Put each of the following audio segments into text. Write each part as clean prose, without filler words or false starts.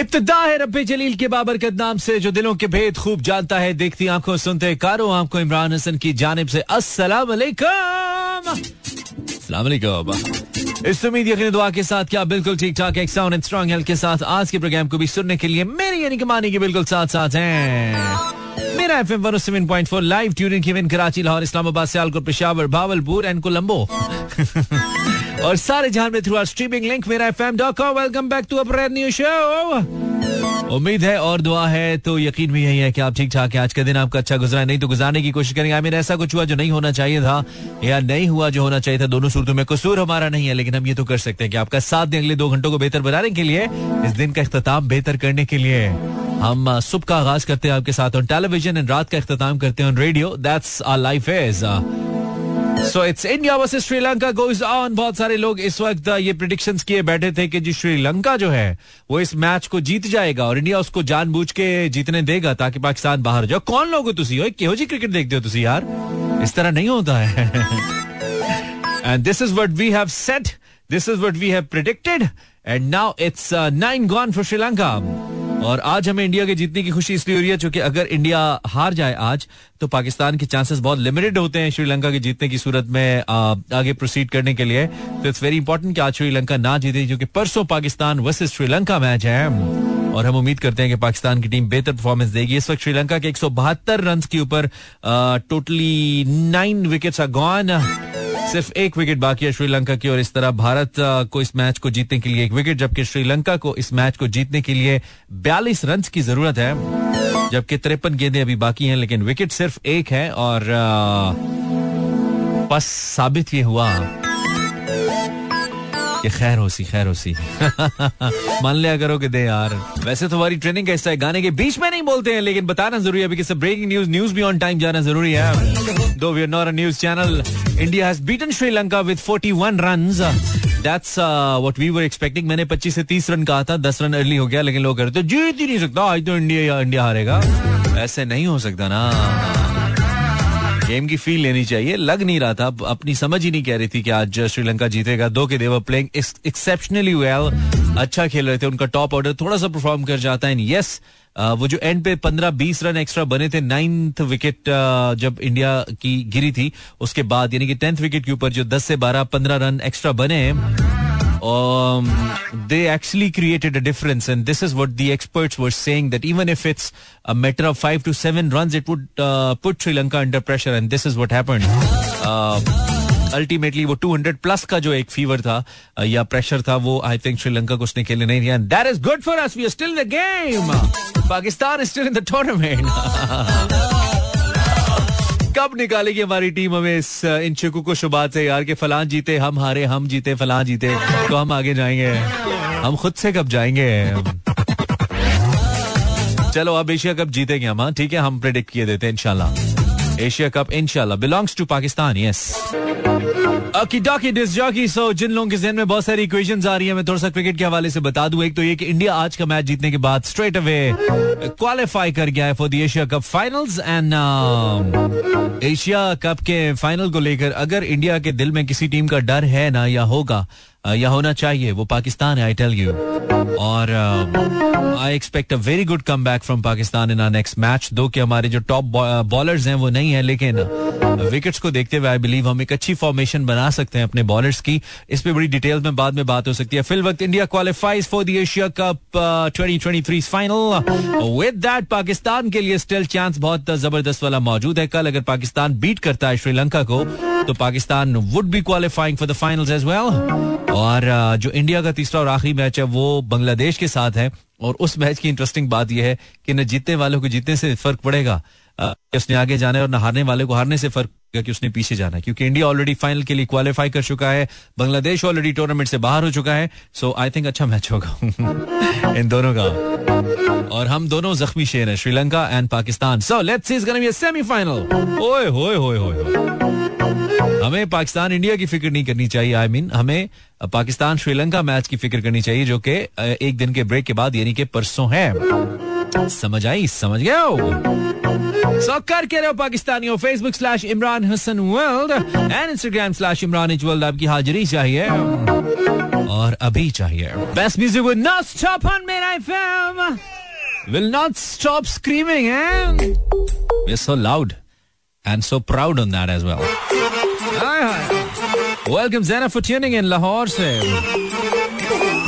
इब्तिदा है रब्बे जलील के बाबरकत नाम से जो दिलों के भेद खूब जानता है, देखती आंखों सुनते कारों आपको इमरान हसन की जानिब से अस्सलाम अलैकुम। अस्सलाम अलैकुम। इस उम्मीद यकीन दुआ के साथ कि आप बिल्कुल ठीक ठाक एक साउंड एंड स्ट्रांग हेल्थ के साथ आज के प्रोग्राम को भी सुनने के लिए मेरी यानी कि मानी के बिल्कुल साथ साथ हैं। Mera FM 107.4 live tuning given Karachi, Lahore, Islamabad, Sialkot, Peshawar, Bahawalpur and Colombo और सारे जहां में through our streaming link meraFM.com। Welcome back to a brand new show. उम्मीद है और दुआ है तो यकीन भी यही है कि आप ठीक ठाक है, आज का दिन आपका अच्छा गुजरा है, नहीं तो गुजारने की कोशिश करेंगे। आमीन, ऐसा कुछ हुआ जो नहीं होना चाहिए था या नहीं हुआ जो होना चाहिए था, दोनों सूरतों में कसूर हमारा नहीं है, लेकिन हम ये तो कर सकते हैं कि आपका साथ दें। अगले 2 घंटों को बेहतर बनाने के लिए, इस दिन का इख्तिताम बेहतर करने के लिए हम सुबह का आगाज करते हैं आपके साथ ऑन टेलीविजन एंड रात का इख्तिताम करते हैं on radio. That's our life is so it's India versus Sri Lanka goes on. बहुत सारे लोग इस वक्त ये प्रेडिक्शंस किए बैठे थे कि जी श्रीलंका जो है वो इस मैच को जीत जाएगा और इंडिया उसको जानबूझ के जीतने देगा ताकि पाकिस्तान बाहर हो जाओ। कौन लोग हो तुसी, हो केहो जी क्रिकेट देखते हो तुसी यार, इस तरह नहीं होता है। And this is what we have said, this is what we have predicted and now it's 9 gone for Sri Lanka. और आज हमें इंडिया के जीतने की खुशी इसलिए हो रही है क्योंकि अगर इंडिया हार जाए आज तो पाकिस्तान के चांसेस बहुत लिमिटेड होते हैं श्रीलंका के जीतने की सूरत में आगे प्रोसीड करने के लिए। तो इट्स वेरी इंपॉर्टेंट कि आज श्रीलंका ना जीते क्योंकि परसों पाकिस्तान वर्सेस श्रीलंका मैच है और हम उम्मीद करते हैं कि पाकिस्तान की टीम बेहतर परफॉर्मेंस देगी। इस वक्त श्रीलंका के 172 रन के ऊपर टोटली 9 विकेट्स आर गॉन, सिर्फ 1 विकेट बाकी है श्रीलंका की। और इस तरह भारत को इस मैच को जीतने के लिए 1 विकेट जबकि श्रीलंका को इस मैच को जीतने के लिए 42 रन की जरूरत है, जबकि 53 गेंदें अभी बाकी हैं, लेकिन विकेट सिर्फ 1 है। और बस साबित ये हुआ कि खैर होसी मान लिया करो कि दे यार। वैसे तो हमारी ट्रेनिंग का हिस्सा है, गाने के बीच में नहीं बोलते हैं, लेकिन बताना जरूरी है बिकॉज़ ब्रेकिंग न्यूज भी ऑन टाइम जाना जरूरी है। Though we are not a news channel, India has beaten Sri Lanka with 41 runs. That's what we were expecting. मैंने 25 से 30 रन कहा था, 10 रन अर्ली हो गया, लेकिन लोग कहते हैं जीत ही नहीं सकता आज तो इंडिया हारेगा। ऐसे नहीं हो सकता ना, गेम की फील लेनी चाहिए। लग नहीं रहा था, अपनी समझ ही नहीं कह रही थी कि आज श्रीलंका जीतेगा। दो के देवर प्लेइंग एक्सेप्शनली वेल, अच्छा खेल रहे थे, उनका टॉप ऑर्डर थोड़ा सा परफॉर्म कर जाता है। यस, वो जो एंड पे 15-20 रन एक्स्ट्रा बने थे, 9th विकेट जब इंडिया की गिरी थी उसके बाद, यानी कि 10th विकेट के ऊपर जो 10 से 12-15 रन एक्स्ट्रा बने, they actually created a difference, and this is what the experts were saying that even if it's a matter of 5 to 7 runs, it would put Sri Lanka under pressure, and this is what happened. Ultimately, वो 200 plus का जो एक fever था या pressure था, वो I think Sri Lanka को उसने खेलने नहीं दिया, and that is good for us. We are still in the game. Pakistan is still in the tournament. कब निकालेगी हमारी टीम हमें इन शिकू को शुबात से यार के फलां जीते हम हारे, हम जीते फलां जीते, तो हम आगे जाएंगे, हम खुद से कब जाएंगे। चलो अब एशिया कप जीतेंगे हम, ठीक है, हम प्रेडिक्ट किए देते हैं इंशाल्लाह। एशिया कप इंशाल्लाह बिलोंग्स टू पाकिस्तान। यस अकीडाकी डिस जॉकी। सो जिन लोगों के जहन में बहुत सारी इक्वेशंस आ रही है, मैं थोड़ा सा क्रिकेट के हवाले से बता दूं। एक तो ये कि इंडिया आज का मैच जीतने के बाद स्ट्रेट अवे क्वालिफाई कर गया है for the Asia cup finals. And Asia cup के फाइनल को लेकर अगर इंडिया के दिल में किसी टीम का डर है ना, या होगा या होना चाहिए, वो पाकिस्तान है, आई टेल यू। और I expect a very good come back from Pakistan in our next match. Though कि हमारे जो टॉप बॉलर्स हैं वो नहीं है, लेकिन विकेट्स को देखते हुए आई बिलीव हम एक अच्छी फॉर्मेशन बना सकते हैं अपने बॉलर्स की। इस पे बड़ी डिटेल में बाद में बात हो सकती है। फिल वक्त India qualifies for the Asia cup 2023 final. With that Pakistan के लिए स्टिल चांस बहुत जबरदस्त वाला मौजूद है। कल अगर पाकिस्तान बीट करता है श्रीलंका को तो Pakistan would be qualifying for the finals as well. और जो इंडिया का तीसरा और आखिरी मैच है वो बांग्लादेश के साथ है, और उस मैच की इंटरेस्टिंग बात यह है कि न जीतने वालों को जीतने से फर्क पड़ेगा कि उसने आगे जाना है, और न हारने वाले को हारने से फर्क पड़ेगा कि उसने पीछे जाना है, क्योंकि इंडिया ऑलरेडी फाइनल के लिए क्वालिफाई कर चुका है, बांग्लादेश ऑलरेडी टूर्नामेंट से बाहर हो चुका है। सो आई थिंक अच्छा मैच होगा इन दोनों का, और हम दोनों जख्मी शेर हैं, Sri Lanka and Pakistan. So let's see it's gonna be a semifinal. ओए होए होए होए, हमें पाकिस्तान इंडिया की फिक्र नहीं करनी चाहिए। आई मीन हमें पाकिस्तान श्रीलंका मैच की फिक्र करनी चाहिए जो कि एक दिन के ब्रेक के बाद यानी कि परसों है। समझ आई, समझ गए हो? सो करके रहो पाकिस्तानियों। Facebook/ImranHassanWorld एंड Instagram/ImranHassanWorld आपकी हाजिरी चाहिए, और अभी चाहिए। Best music with no stop on मेरा FM. will not stop screaming, and we're so loud and so proud on that as well. Welcome Zainab for tuning in Lahore से.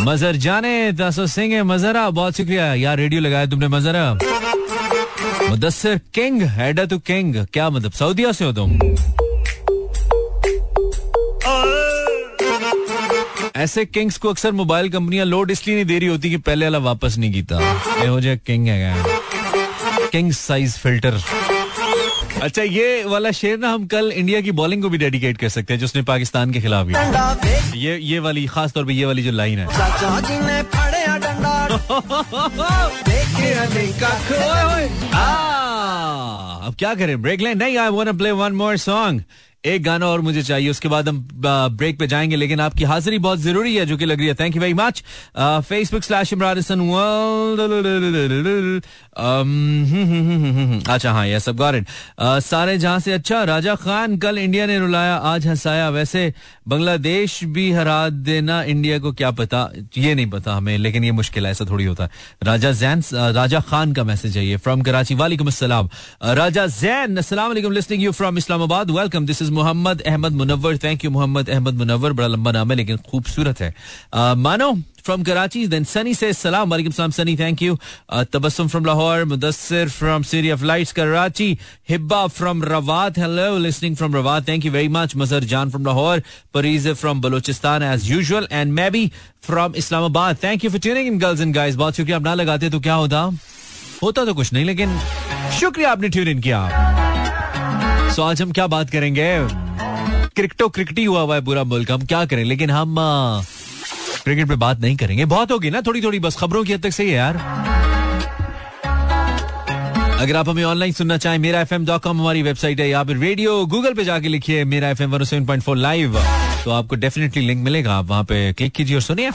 मजर जाने दासो सिंह मजरा, बहुत शुक्रिया यार, रेडियो लगाया तुमने मजरा. मुदस्सर किंग, हैडा तू किंग, क्या मतलब सऊदीया से हो तुम? ऐसे किंग्स को अक्सर मोबाइल कंपनियां लोड इसलिए नहीं दे रही होती कि पहले वाला वापस नहीं कीता. ये हो जाए किंग है, किंग साइज फिल्टर. अच्छा ये वाला शेर ना हम कल इंडिया की बॉलिंग को भी डेडिकेट कर सकते हैं जिसने पाकिस्तान के खिलाफ ये वाली, खास तौर पे ये वाली जो लाइन है. अब क्या करें, ब्रेक लें? नहीं, I want to play one more song. एक गाना और मुझे चाहिए, उसके बाद हम ब्रेक पे जाएंगे, लेकिन आपकी हाजिरी बहुत जरूरी है जो कि लग रही है. Thank you very much. Facebook/ImranHassan. अच्छा हाँ, यस सब गॉट इट. सारे जहां से अच्छा, राजा खान, कल इंडिया ने रुलाया आज हंसाया, वैसे बांग्लादेश भी हरा देना इंडिया को, क्या पता, ये नहीं पता हमें, लेकिन ये मुश्किल है, ऐसा थोड़ी होता है. राजा खान का मैसेज है ये फ्रॉम कराची. वालेकुम अस्सलाम राजा जैन, अस्सलाम वालेकुम, listening you from Islamabad. Welcome, this is Mohammad Ahmad Munawwar. Thank you Mohammad Ahmad Munawwar, बड़ा लंबा नाम है लेकिन खूबसूरत है. मानो फ्रॉम कराची. देन सनी से सलाम, वालेकुम सलाम Sunny, thank you. Tabassum from Lahore, Mudassir from city of lights Karachi, Hibba from Rawat, hello listening from Rawat, thank you very much. Mazhar जान from Lahore, Pareez from Balochistan as usual, and maybe from Islamabad. Thank you for tuning in girls and guys. बहुत शुक्रिया, आप ना लगाते तो क्या होता तो कुछ नहीं, लेकिन शुक्रिया आपने ट्यून इन किया. तो आज हम क्या बात करेंगे? क्रिकेटो क्रिकेटी हुआ है पूरा मुल्क, हम क्या करें, लेकिन हम क्रिकेट पे बात नहीं करेंगे. बहुत होगी ना, थोड़ी थोड़ी बस, खबरों की हद तक सही है यार. अगर आप हमें ऑनलाइन सुनना चाहें, meraFM.com हमारी वेबसाइट है, या फिर रेडियो गूगल पे जाके लिखिए meraFM 107.4 लाइव, तो आपको डेफिनेटली लिंक मिलेगा. आप वहां पे क्लिक कीजिए और सुनिए,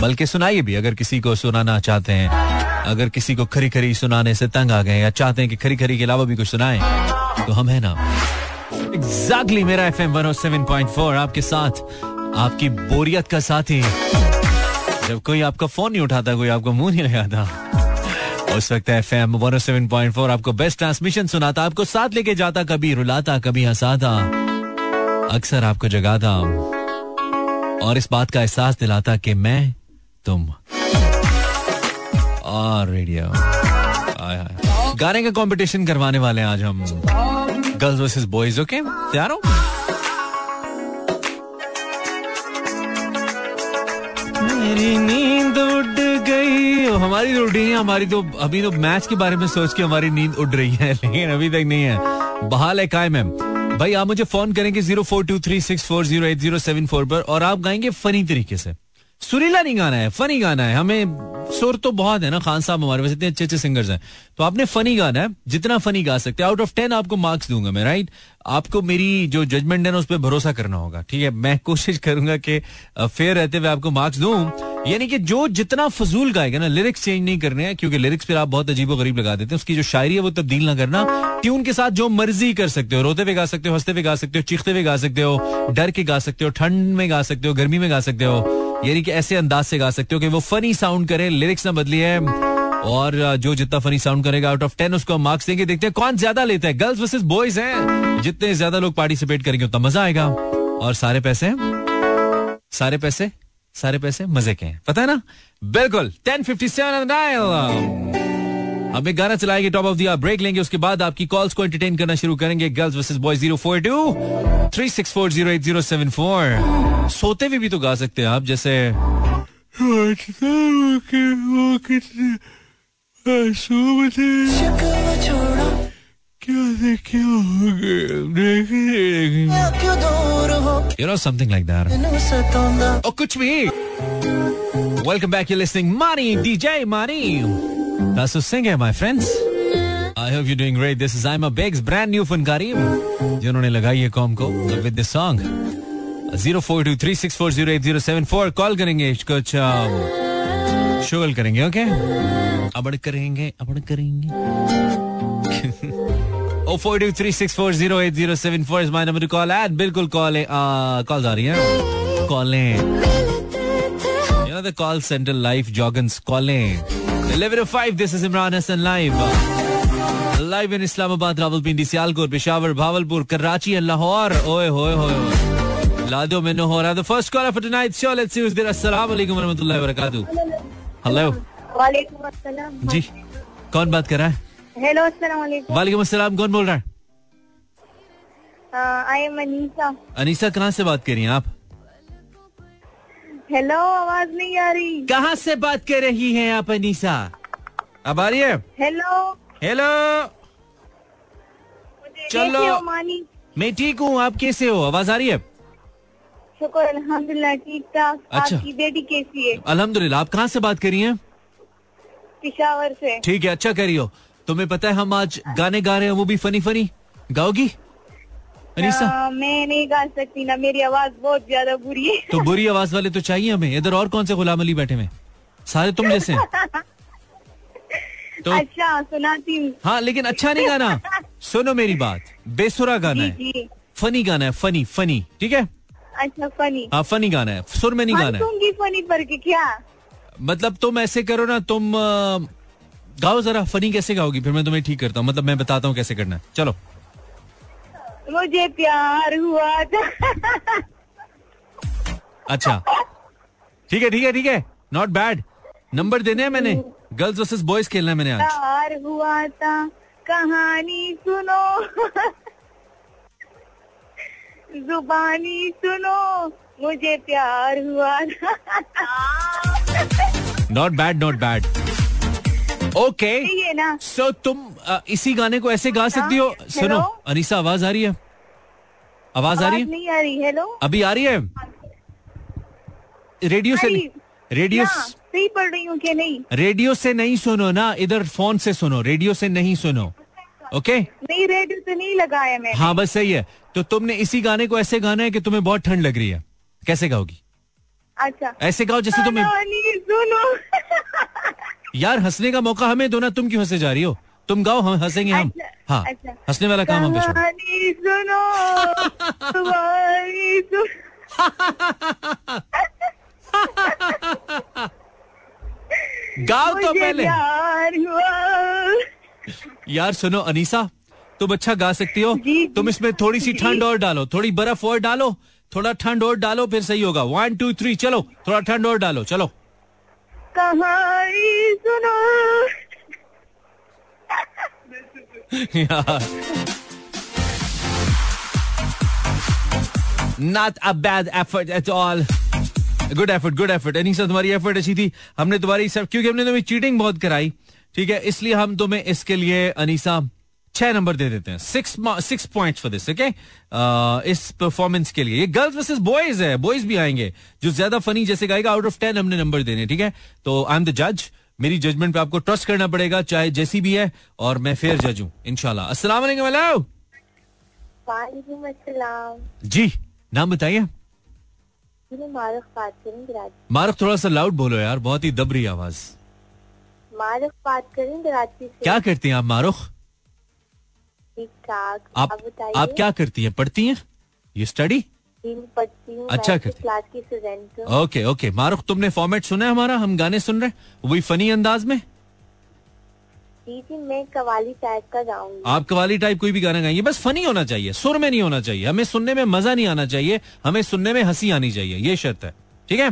बल्कि सुनाइए भी अगर किसी को सुनाना चाहते हैं. अगर किसी को खरी खरी सुनाने से तंग आ गए या चाहते हैं कि खरी खरी के अलावा भी कुछ सुनाएं, तो हम है ना एग्जैक्टली मेरा एफएम 107.4 आपके साथ, आपकी बोरियत का साथी. जब कोई आपका फोन नहीं उठाता, कोई आपको मुंह नहीं लगाता, उस वक्त एफएम 107.4 आपको बेस्ट ट्रांसमिशन सुनाता, आपको साथ लेके जाता, कभी रुलाता कभी हंसाता, अक्सर आपको जगाता और इस बात का एहसास दिलाता कि मैं, तुम और रेडियो. गाने का कंपटीशन करवाने वाले हैं आज हम, गर्ल्स वर्सेस बॉयज. ओके तैयार हो? मेरी नींद उड़ गई. हमारी तो उड़ी है, हमारी तो अभी तो मैच के बारे में सोच के हमारी नींद उड़ रही है, लेकिन अभी तक नहीं है, बहाल है, कायम है. भाई आप मुझे फोन करेंगे 0423640807 पर, और आप गाएंगे फनी तरीके से. सुरीला नहीं गाना है, फनी गाना है. हमें सुर तो बहुत है ना, खान साहब हमारे पास इतने अच्छे अच्छे सिंगर्स हैं, तो आपने फनी गाना है, जितना फनी गा सकते हैं. आउट ऑफ 10 आपको मार्क्स दूंगा मैं, राइट? आपको मेरी जो जजमेंट है ना, उस पर भरोसा करना होगा, ठीक है? मैं कोशिश करूंगा कि फेयर रहते हुए आपको मार्क्स दूं, यानी कि जो जितना फजूल गाएगा ना, लिरिक्स चेंज नहीं करने हैं, क्योंकि लिरिक्स पर आप बहुत अजीबो गरीब लगा देते हैं. उसकी जो शायरी है वो तब्दील ना करना. ट्यून के साथ जो मर्जी कर सकते हो, रोते हुए गा सकते हो, हंसते हुए गा सकते हो, चीखते हुए गा सकते हो, डर के गा सकते हो, ठंड में गा सकते हो, गर्मी में गा सकते हो, यानी कि ऐसे अंदाज से गा सकते हो कि वो फनी साउंड करे, लिरिक्स ना बदली है. और जो जितना फनी साउंड करेगा आउट ऑफ 10 उसको हम मार्क्स देंगे. देखते हैं कौन ज्यादा लेता है, गर्ल्स वर्सेस बॉयज है. जितने ज्यादा लोग पार्टिसिपेट करेंगे उतना मजा आएगा, और सारे पैसे मजे के हैं, पता है ना? बिल्कुल. 10:57 हम एक गाना चलाएंगे top of the hour, break लेंगे, उसके बाद आपकी कॉल्स को एंटरटेन करना शुरू करेंगे. Girls versus boys 0423640807. सोते हुए भी तो गा सकते हैं आप, जैसे you know, something like that. और कुछ भी. Welcome back, you listening Mani, DJ Mani. That's the singer, my friends. I hope you're doing great. This is Ima Beg's brand new funkari, जिन्होंने लगाई है कॉम को with this song. 0423640807 कॉल करेंगे, कुछ शुगल करेंगे, ओके? अबड़ करेंगे. 0423640807 is my number to call at. बिल्कुल कॉल कॉल आ रही है, कॉल लें. You know the call center life joggins, call लें. 11:05 this is Imran Hasan live in Islamabad, Rawalpindi, Sialkot, Peshawar, Bahawalpur, Karachi and Lahore. ओए होए होए लादो में नो हो रहा. The first caller for tonight show, let's see which there. अस्सलाम वालेकुम व रहमतुल्लाहि व बरकातहू. हेलो. वालेकुम अस्सलाम. जी कौन बात कर रहा है? हेलो अस्सलाम वालेकुम. वालेकुम अस्सलाम. कौन बोल रहा है? I am Anisa. अनीसा कहाँ से बात कर रही हैं आप? हेलो, आवाज नहीं आ रही. कहाँ से बात कर रही हैं आप अनीसा? अब आ रही है? Hello hello. चलो मानी, मैं ठीक हूँ, आप कैसे हो? आवाज आ रही है? शुक्र अल्हम्दुलिल्लाह ठीक ठाक. अच्छा, आपकी बेटी कैसी है? अल्हम्दुलिल्लाह. आप कहाँ से बात कर रही हैं? पिशावर से. ठीक है, अच्छा करियो. तुम्हें पता है हम आज गाने गा रहे हैं, वो भी फनी फनी. गाओगी अनीसा? मैं नहीं गा सकती ना, मेरी आवाज बहुत ज्यादा बुरी है. तो बुरी आवाज वाले तो चाहिए हमें इधर. और कौन से गुलाम अली बैठे हुए? सारे तुम जैसे हैं. तो अच्छा सुनाती हूँ. हाँ लेकिन अच्छा नहीं गाना. सुनो मेरी बात, बेसुरा गाना है, फनी गाना है. फनी फनी ठीक है? अच्छा फनी. हाँ फनी गाना है, सुर में नहीं गाना है. फनी पर क्या मतलब? तुम ऐसे करो ना, तुम गाओ जरा. फनी कैसे गाओगी? फिर मैं तुम्हें ठीक करता हूँ, मतलब मैं बताता हूँ कैसे करना है. चलो. मुझे प्यार हुआ था. अच्छा ठीक है ठीक है ठीक है, नॉट बैड. नंबर देने हैं मैंने, गर्ल्स वर्सेस बॉयज खेलना है मैंने आज. प्यार हुआ था, कहानी सुनो जुबानी सुनो, मुझे प्यार हुआ था. Not bad not bad. Okay so तुम इसी गाने को ऐसे गा सकती हो. सुनो अनीसा, आवाज आ रही है? आवाज आ रही है? नहीं आ रही. हेलो अभी आ रही है? रेडियो से नहीं. रेडियो सही पढ़ रही हूँ क्या? नहीं रेडियो से नहीं सुनो ना, इधर फोन से सुनो. रेडियो से नहीं सुनो. ओके नहीं रेडियो से नहीं लगाया मैंने. हाँ बस सही है. तो तुमने इसी गाने को ऐसे गाना है कि तुम्हें बहुत ठंड लग रही है. कैसे गाओगी? अच्छा ऐसे गाओ जैसे तुम्हें. यार हंसने का मौका हमें दो ना, तुम क्यों हंसे जा रही हो? तुम गाओ, हम हंसेंगे हम. हाँ हंसने वाला काम हम. गाओ तो पहले यार. सुनो अनीसा, तुम अच्छा गा सकती हो. तुम इसमें थोड़ी सी ठंड और डालो, थोड़ी बर्फ और डालो, थोड़ा ठंड और डालो, फिर सही होगा. 1 2 3 चलो. थोड़ा ठंड और डालो. चलो कहानी सुनो. Not a bad effort at all. Good effort, good effort. Anisa तुम्हारी एफर्ट अच्छी थी. हमने तुम्हारी सब, क्योंकि हमने तुम्हें चीटिंग बहुत कराई ठीक है, इसलिए हम तुम्हें इसके लिए अनीसा 6 नंबर दे देते हैं. 6 पॉइंट्स फॉर दिस. ओके इस परफॉर्मेंस के लिए. ये गर्ल्स वर्सेस बॉयज है, बॉयज भी आएंगे. जो ज्यादा फनी जैसे गाएगा, आउट ऑफ 10 हमने नंबर देने ठीक है. तो आई एम द जज, मेरी जजमेंट पे आपको ट्रस्ट करना पड़ेगा, चाहे जैसी भी है, और मैं फेयर जज हूँ इंशाल्लाह. अस्सलाम वालेकुम. हेलो वालेकुम अस्सलाम. जी नाम बताइए. मारूफ बात करें. मारूफ थोड़ा सा लाउड बोलो यार, बहुत ही दब रही आवाज. मारूफ बात करें कराची से. क्या करती हैं आप मारूफ? ठीक ठाक. आप बताइए आप क्या करती हैं? पढ़ती हैं? You study? पढ़ती हूँ. अच्छा करती. ओके ओके मारूफ, तुमने फॉर्मेट सुना है हमारा, हम गाने सुन रहे हैं वही फनी अंदाज में. जी मैं कवाली टाइप का गाऊंगी. आप कवाली टाइप कोई भी गाना गाएंगे, बस फनी होना चाहिए, सुर में नहीं होना चाहिए. हमें सुनने में मजा नहीं आना चाहिए, हमें सुनने में हंसी आनी चाहिए, ये शर्त है ठीक है.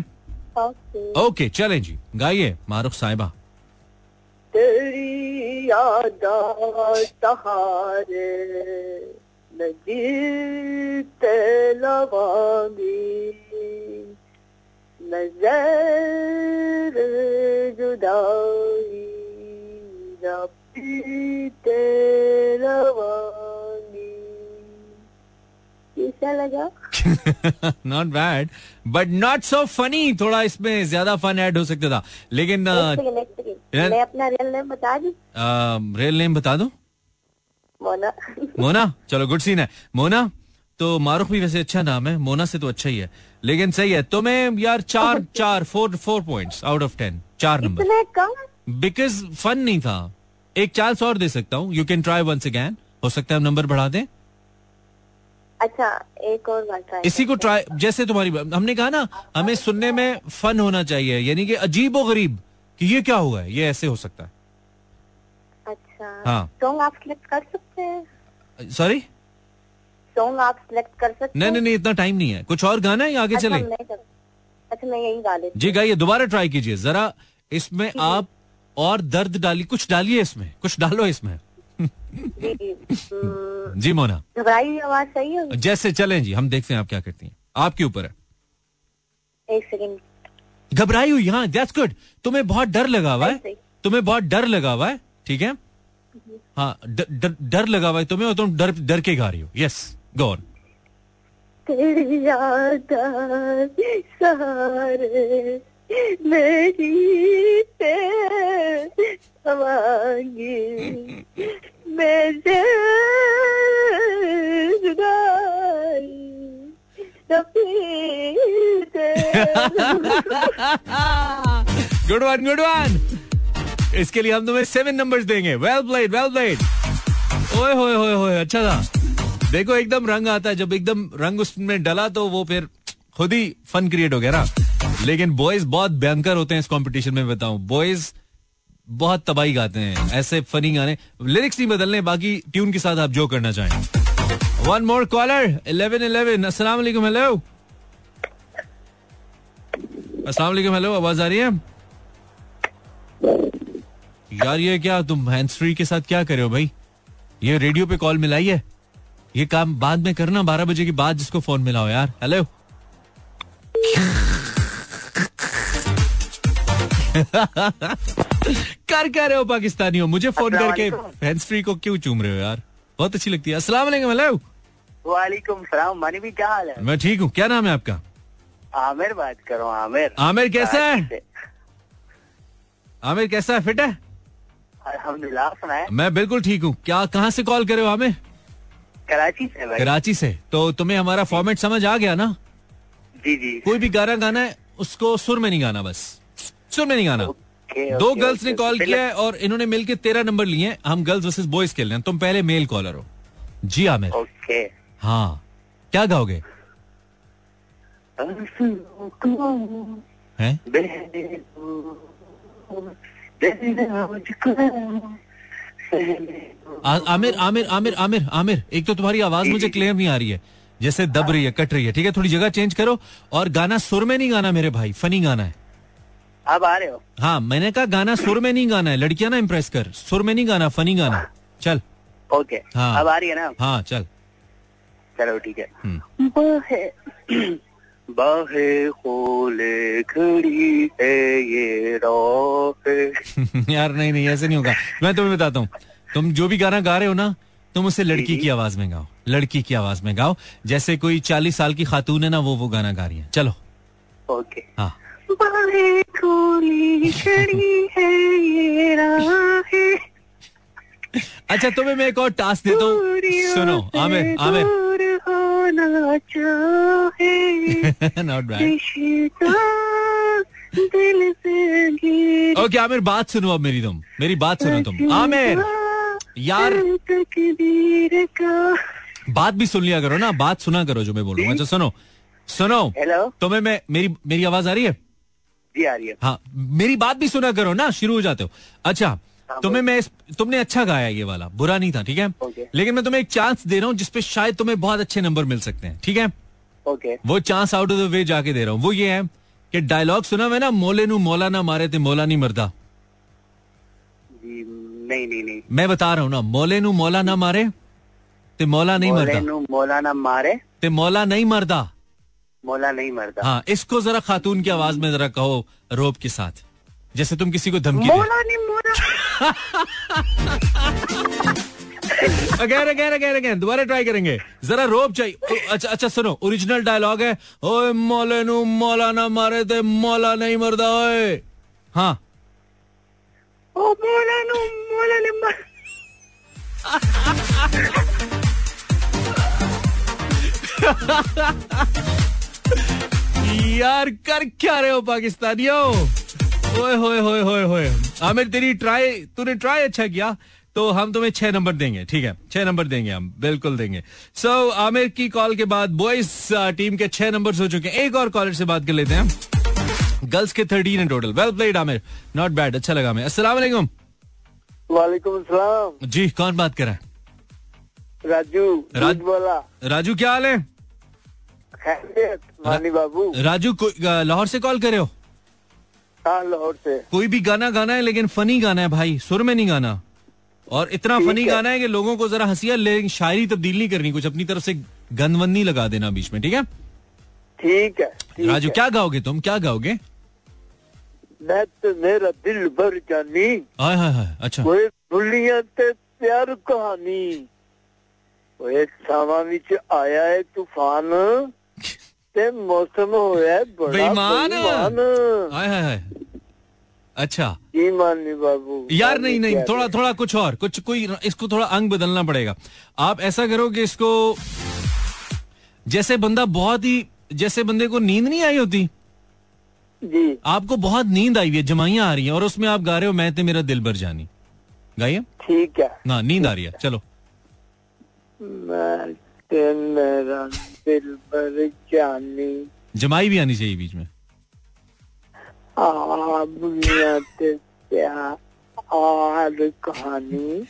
ओके चलें जी, गाइए मारूफ साहिबा. तेरी यादा सहारे नजीते लवांगी, नजर जुदाई पीते लवांगी. कैसा लगा? Not bad but not so funny. थोड़ा इसमें ज्यादा फन ऐड हो सकता था. लेकिन मैं अपना रियल नेम बता दूं? रियल नेम बता दो. मोना. मोना चलो गुड सीन है. मोना तो मारूफ भी वैसे अच्छा नाम है, मोना से तो अच्छा ही है. लेकिन सही है तुम्हें यार. चार four points out of 10. 4 number because fun नहीं था. एक चांस और दे सकता हूँ. You can try once again. हो सकता है हम नंबर बढ़ा दें. अच्छा एक और बार ट्राई. इसी को ट्राई जैसे तुम्हारी. हमने कहा ना हमें सुनने में फन होना चाहिए, यानी कि अजीब व गरीब कि ये क्या हुआ है, ये ऐसे हो सकता है। अच्छा, हाँ, सॉन्ग आप सिलेक्ट कर सकते हैं? सॉरी, सॉन्ग आप सिलेक्ट कर सकते? नहीं नहीं नहीं, इतना टाइम नहीं है। कुछ और गाना है या आगे चले? अच्छा, मैं यही गा लेती हूँ। जी गाइए, दोबारा ट्राई कीजिए जरा। इसमें आप और दर्द डालिए, कुछ डालिए इसमें, कुछ डालो इसमें। जी मोना, घबराई आवाज सही है जैसे। चलें जी, हम देखते हैं आप क्या करती हैं, आपके ऊपर है। एक सेकंड, घबराई हुई? हाँ, दैट्स गुड। तुम्हें बहुत डर लगा हुआ है, तुम्हें बहुत डर लगा हुआ है, ठीक है? हाँ, डर लगा हुआ है तुम्हें और तुम डर के गा रही हो। Yes, go on. Good one, good one. इसके लिए हम तुम्हें 7 नंबर्स देंगे। Well played, well played. ओए होए होए होए, अच्छा था। देखो, एकदम रंग आता है, जब एकदम रंग उसमें डला तो वो फिर खुद ही फन क्रिएट हो गया ना। लेकिन बॉयज बहुत भयंकर होते हैं इस कंपटीशन में, बताऊं। बॉयज बहुत तबाही गाते हैं, ऐसे फनी गाने। लिरिक्स नहीं बदलने, बाकी ट्यून के साथ आप जो करना चाहें। One more caller, 1111। अस्सलाम वालेकुम, हेलो। अस्सलाम वालेकुम, हेलो। आवाज आ रही है? यार ये क्या तुम हैंड्स फ्री के साथ क्या कर रहे हो भाई? ये रेडियो पे कॉल मिलाई है, ये काम बाद में करना, 12 बजे के बाद जिसको फोन मिलाओ यार। हेलो। कर क्या रहे हो पाकिस्तानियों, मुझे फोन करके हैंड्स फ्री को क्यों चूम रहे हो यार? बहुत अच्छी लगती है। अस्सलाम वालेकुम, हेलो। वालेकुम सलाम, मानी भी क्या हाल है? मैं ठीक हूँ। क्या नाम है आपका? आमिर बात करो। आमिर, आमिर कैसा है? आमिर कैसा है, फिट है? अल्हम्दुलिल्लाह, सुना है? मैं बिल्कुल ठीक हूँ। क्या, कहाँ से कॉल कर रहे हो आमिर? कराची से भाई। कराची से। तो तुम्हें हमारा फॉर्मेट समझ आ गया ना? जी जी। कोई भी गाना गाना है, उसको सुर में नहीं गाना, बस सुर में नहीं गाना। दो गर्ल्स ने कॉल किया है और इन्होंने मिलकर 13 नंबर लिए हैं। हम गर्ल्स वर्सेस बॉयज खेल रहे हैं, तुम पहले मेल कॉलर हो। जी आमिर, हाँ क्या गाओगे? आमिर आमिर आमिर आमिर आमिर, एक तो तुम्हारी आवाज मुझे क्लियर नहीं आ रही है, जैसे दब रही है, कट रही है। ठीक है, थोड़ी जगह चेंज करो। और गाना सुर में नहीं गाना मेरे भाई, फनी गाना है। आप आ रहे हो? हाँ, मैंने कहा गाना सुर में नहीं गाना है, लड़कियां ना इम्प्रेस कर, सुर में नहीं गाना, फनी गाना। चल ओके, हाँ अब आ रही है ना? हाँ चल, चलो ठीक है। बाहे खोले खड़ी है ये राह। यार नहीं नहीं, ऐसे नहीं होगा। मैं तुम्हें बताता हूँ, तुम जो भी गाना गा रहे हो ना, तुम उसे लड़की की आवाज में गाओ, लड़की की आवाज में गाओ, जैसे कोई 40 साल की खातून है ना, वो गाना गा रही है। चलो ओके, हाँ। बाहे खोले खड़ी है ये राह। अच्छा, तुम्हें मैं एक और टास्क देता हूँ, सुनो Aamir. Aamir, not bad. Okay Aamir, बात सुनो अब मेरी, तुम मेरी बात सुनो तुम। आमिर यार, बात भी सुन लिया करो ना, बात सुना करो जो मैं बोलूँगा। अच्छा सुनो सुनो, हेलो, तुम्हें मैं मेरी आवाज आ रही है? जी आ रही है। हाँ, मेरी बात भी सुना करो ना, शुरू हो जाते हो। अच्छा, तुम्हें मैं तुमने अच्छा गाया, ये वाला बुरा नहीं था, ठीक है? okay. लेकिन मैं तुम्हें एक चांस दे रहा हूँ जिसपे शायद तुम्हें बहुत अच्छे नंबर मिल सकते हैं, ठीक है? okay. वो chance out of the way जाके दे रहा हूँ। वो ये है कि डायलॉग सुना हुआ ना, मोले नू मौला ना मारे ते मौला नहीं मरदा। नहीं नहीं नहीं, मैं बता रहा हूँ ना, मोले नू मौला ना मारे ते मौला नहीं मरदा। मौला ना मारे ते मौला नहीं मरदा, मौला नहीं मरदा। हाँ, इसको जरा खातून की आवाज में जरा कहो, रोब के साथ, जैसे तुम किसी को धमकी अगेन दोबारा ट्राई करेंगे, जरा रोब चाहिए। अच्छा सुनो, ओरिजिनल डायलॉग है, ओए मौले नू मौला ना मारे ते मौला नहीं मरदा। ओए हाँ, ओ मौले नू मौला नहीं मर। यार कर क्या रहे हो पाकिस्तानियों? ओए होए होए होए होए। आमिर तेरी तूने ट्राई अच्छा किया, तो हम तुम्हें 6 नंबर देंगे, ठीक है? 6 नंबर देंगे हम, बिल्कुल देंगे। सो आमिर की कॉल के बाद बॉयज टीम के 6 नंबर्स हो चुके हैं। एक और कॉलर से बात कर लेते हैं। गर्ल्स के 13 in total. Well played Aamir, not bad, अच्छा लगा हमें. अस्सलाम वालेकुम. वालेकुम अस्सलाम. जी कौन बात कर रहा है? राजू. राजू क्या हाल है? मानी बाबू. राजू लाहौर से कॉल करे हो? हाँ लाहौर से. कोई भी गाना गाना है लेकिन फनी गाना है भाई, सुर में नहीं गाना, और इतना फनी गाना है कि लोगों को जरा हंसी आए, लेकिन शायरी तब्दील नहीं करनी, कुछ अपनी तरफ से गंदवन्नी लगा देना बीच में, ठीक है? ठीक है राजू. क्या गाओगे तुम, क्या गाओगे? मैं तो मेरा दिल भर जानी. हाय हाय हाय. अच्छा. दुनिया से प्यार कहानी आया है तूफान ते मौसम होया है. अच्छा ईमान बाबू यार नहीं नहीं, थोड़ा थोड़ा कुछ और, कुछ कोई इसको थोड़ा अंग बदलना पड़ेगा. आप ऐसा करो कि इसको जैसे बंदा बहुत ही, जैसे बंदे को नींद नहीं आई होती जी, आपको बहुत नींद आई है, जमाइयां आ रही हैं और उसमें आप गा रहे हो मैं ते मेरा दिल भर जानी. गाइए. ठीक है ना, नींद आ रही है, चलो. मेरा दिल भर जानी, जमाई भी आनी चाहिए बीच में. कहानी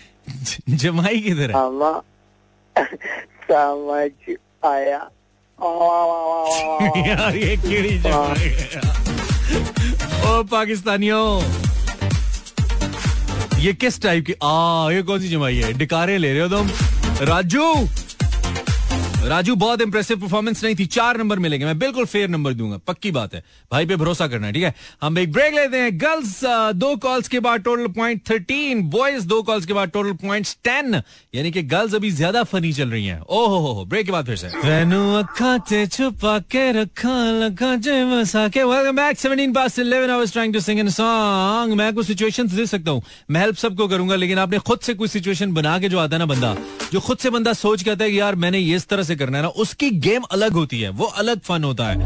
जमाई किधर समझ आया यार, ये कीड़ी जमाई है. ओ पाकिस्तानियों, ये किस टाइप की ये कौन सी जमाई है? डिकारे ले रहे हो तुम. राजू बहुत इंप्रेसिव परफॉर्मेंस नहीं थी, 4 नंबर मिलेंगे, मैं बिल्कुल फेयर नंबर दूंगा, पक्की बात है, भाई पे भरोसा करना है, ठीक है? हम एक ब्रेक लेते हैं. गर्ल्स 2 कॉल्स के बाद टोटल पॉइंट 13, बॉयज 2 कॉल्स के बाद टोटल पॉइंट्स 10, यानी कि गर्ल्स अभी ज्यादा फनी चल रही हैं. ओहो, ब्रेक के बाद फिर से दे सकता हूँ मैं, हेल्प सबको करूंगा, लेकिन आपने खुद से कोई सिचुएशन बना के, जो आता है ना बंदा, जो खुद से बंदा सोच के आता है यार मैंने ये इस तरह से करना है ना, उसकी गेम अलग होती है, वो अलग फन होता है.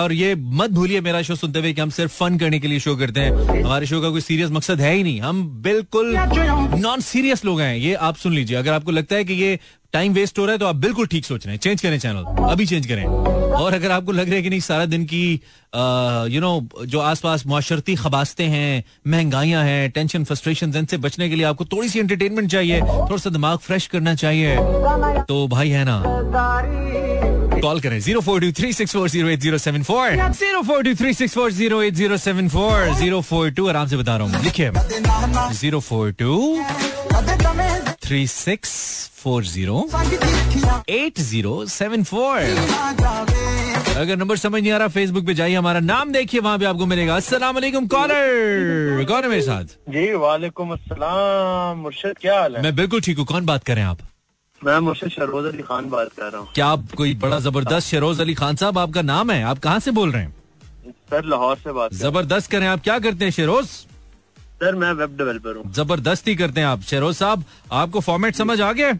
और ये मत भूलिए मेरा शो सुनते हुए कि हम सिर्फ फन करने के लिए शो करते हैं, हमारे शो का कोई सीरियस मकसद है ही नहीं, हम बिल्कुल नॉन सीरियस लोग हैं. ये आप सुन लीजिए, अगर आपको लगता है कि ये टाइम वेस्ट हो रहा है तो आप बिल्कुल ठीक सोच रहे हैं, चेंज करें चैनल, अभी चेंज करें. और अगर आपको लग रहा है कि नहीं सारा दिन की जो आसपास माशरती खबासते हैं, महंगाइयां हैं, टेंशन फ्रस्ट्रेशंस, इनसे बचने के लिए आपको थोड़ी सी एंटरटेनमेंट चाहिए, थोड़ा सा दिमाग फ्रेश करना चाहिए, तो भाई है ना, कॉल करें 04236408074 04236408074 042 आराम से बता रहा हूँ, लिखिए 04236408074. अगर नंबर समझ नहीं आ रहा फेसबुक पे जाइए, हमारा नाम देखिए, वहाँ पे आपको मिलेगा. अस्सलाम वालेकुम कॉलर, कौन है मेरे साथ? जी वालेकुम अस्सलाम. मुर्शिद क्या हाल है? मैं बिल्कुल ठीक हूँ, कौन बात कर रहे हैं आप? मैं मुर्शिद शहरोज अली खान बात कर रहा हूँ. क्या आप कोई बड़ा जबरदस्त, शहरोज अली खान साहब आपका नाम है, आप कहाँ से बोल रहे हैं? सर लाहौर से बात. जबरदस्त करें, आप क्या करते हैं शहरोज? सर मैं वेब डेवलपर हूँ. जबरदस्ती करते हैं आप शहरोज साहब, आपको फॉर्मेट समझ आ गया?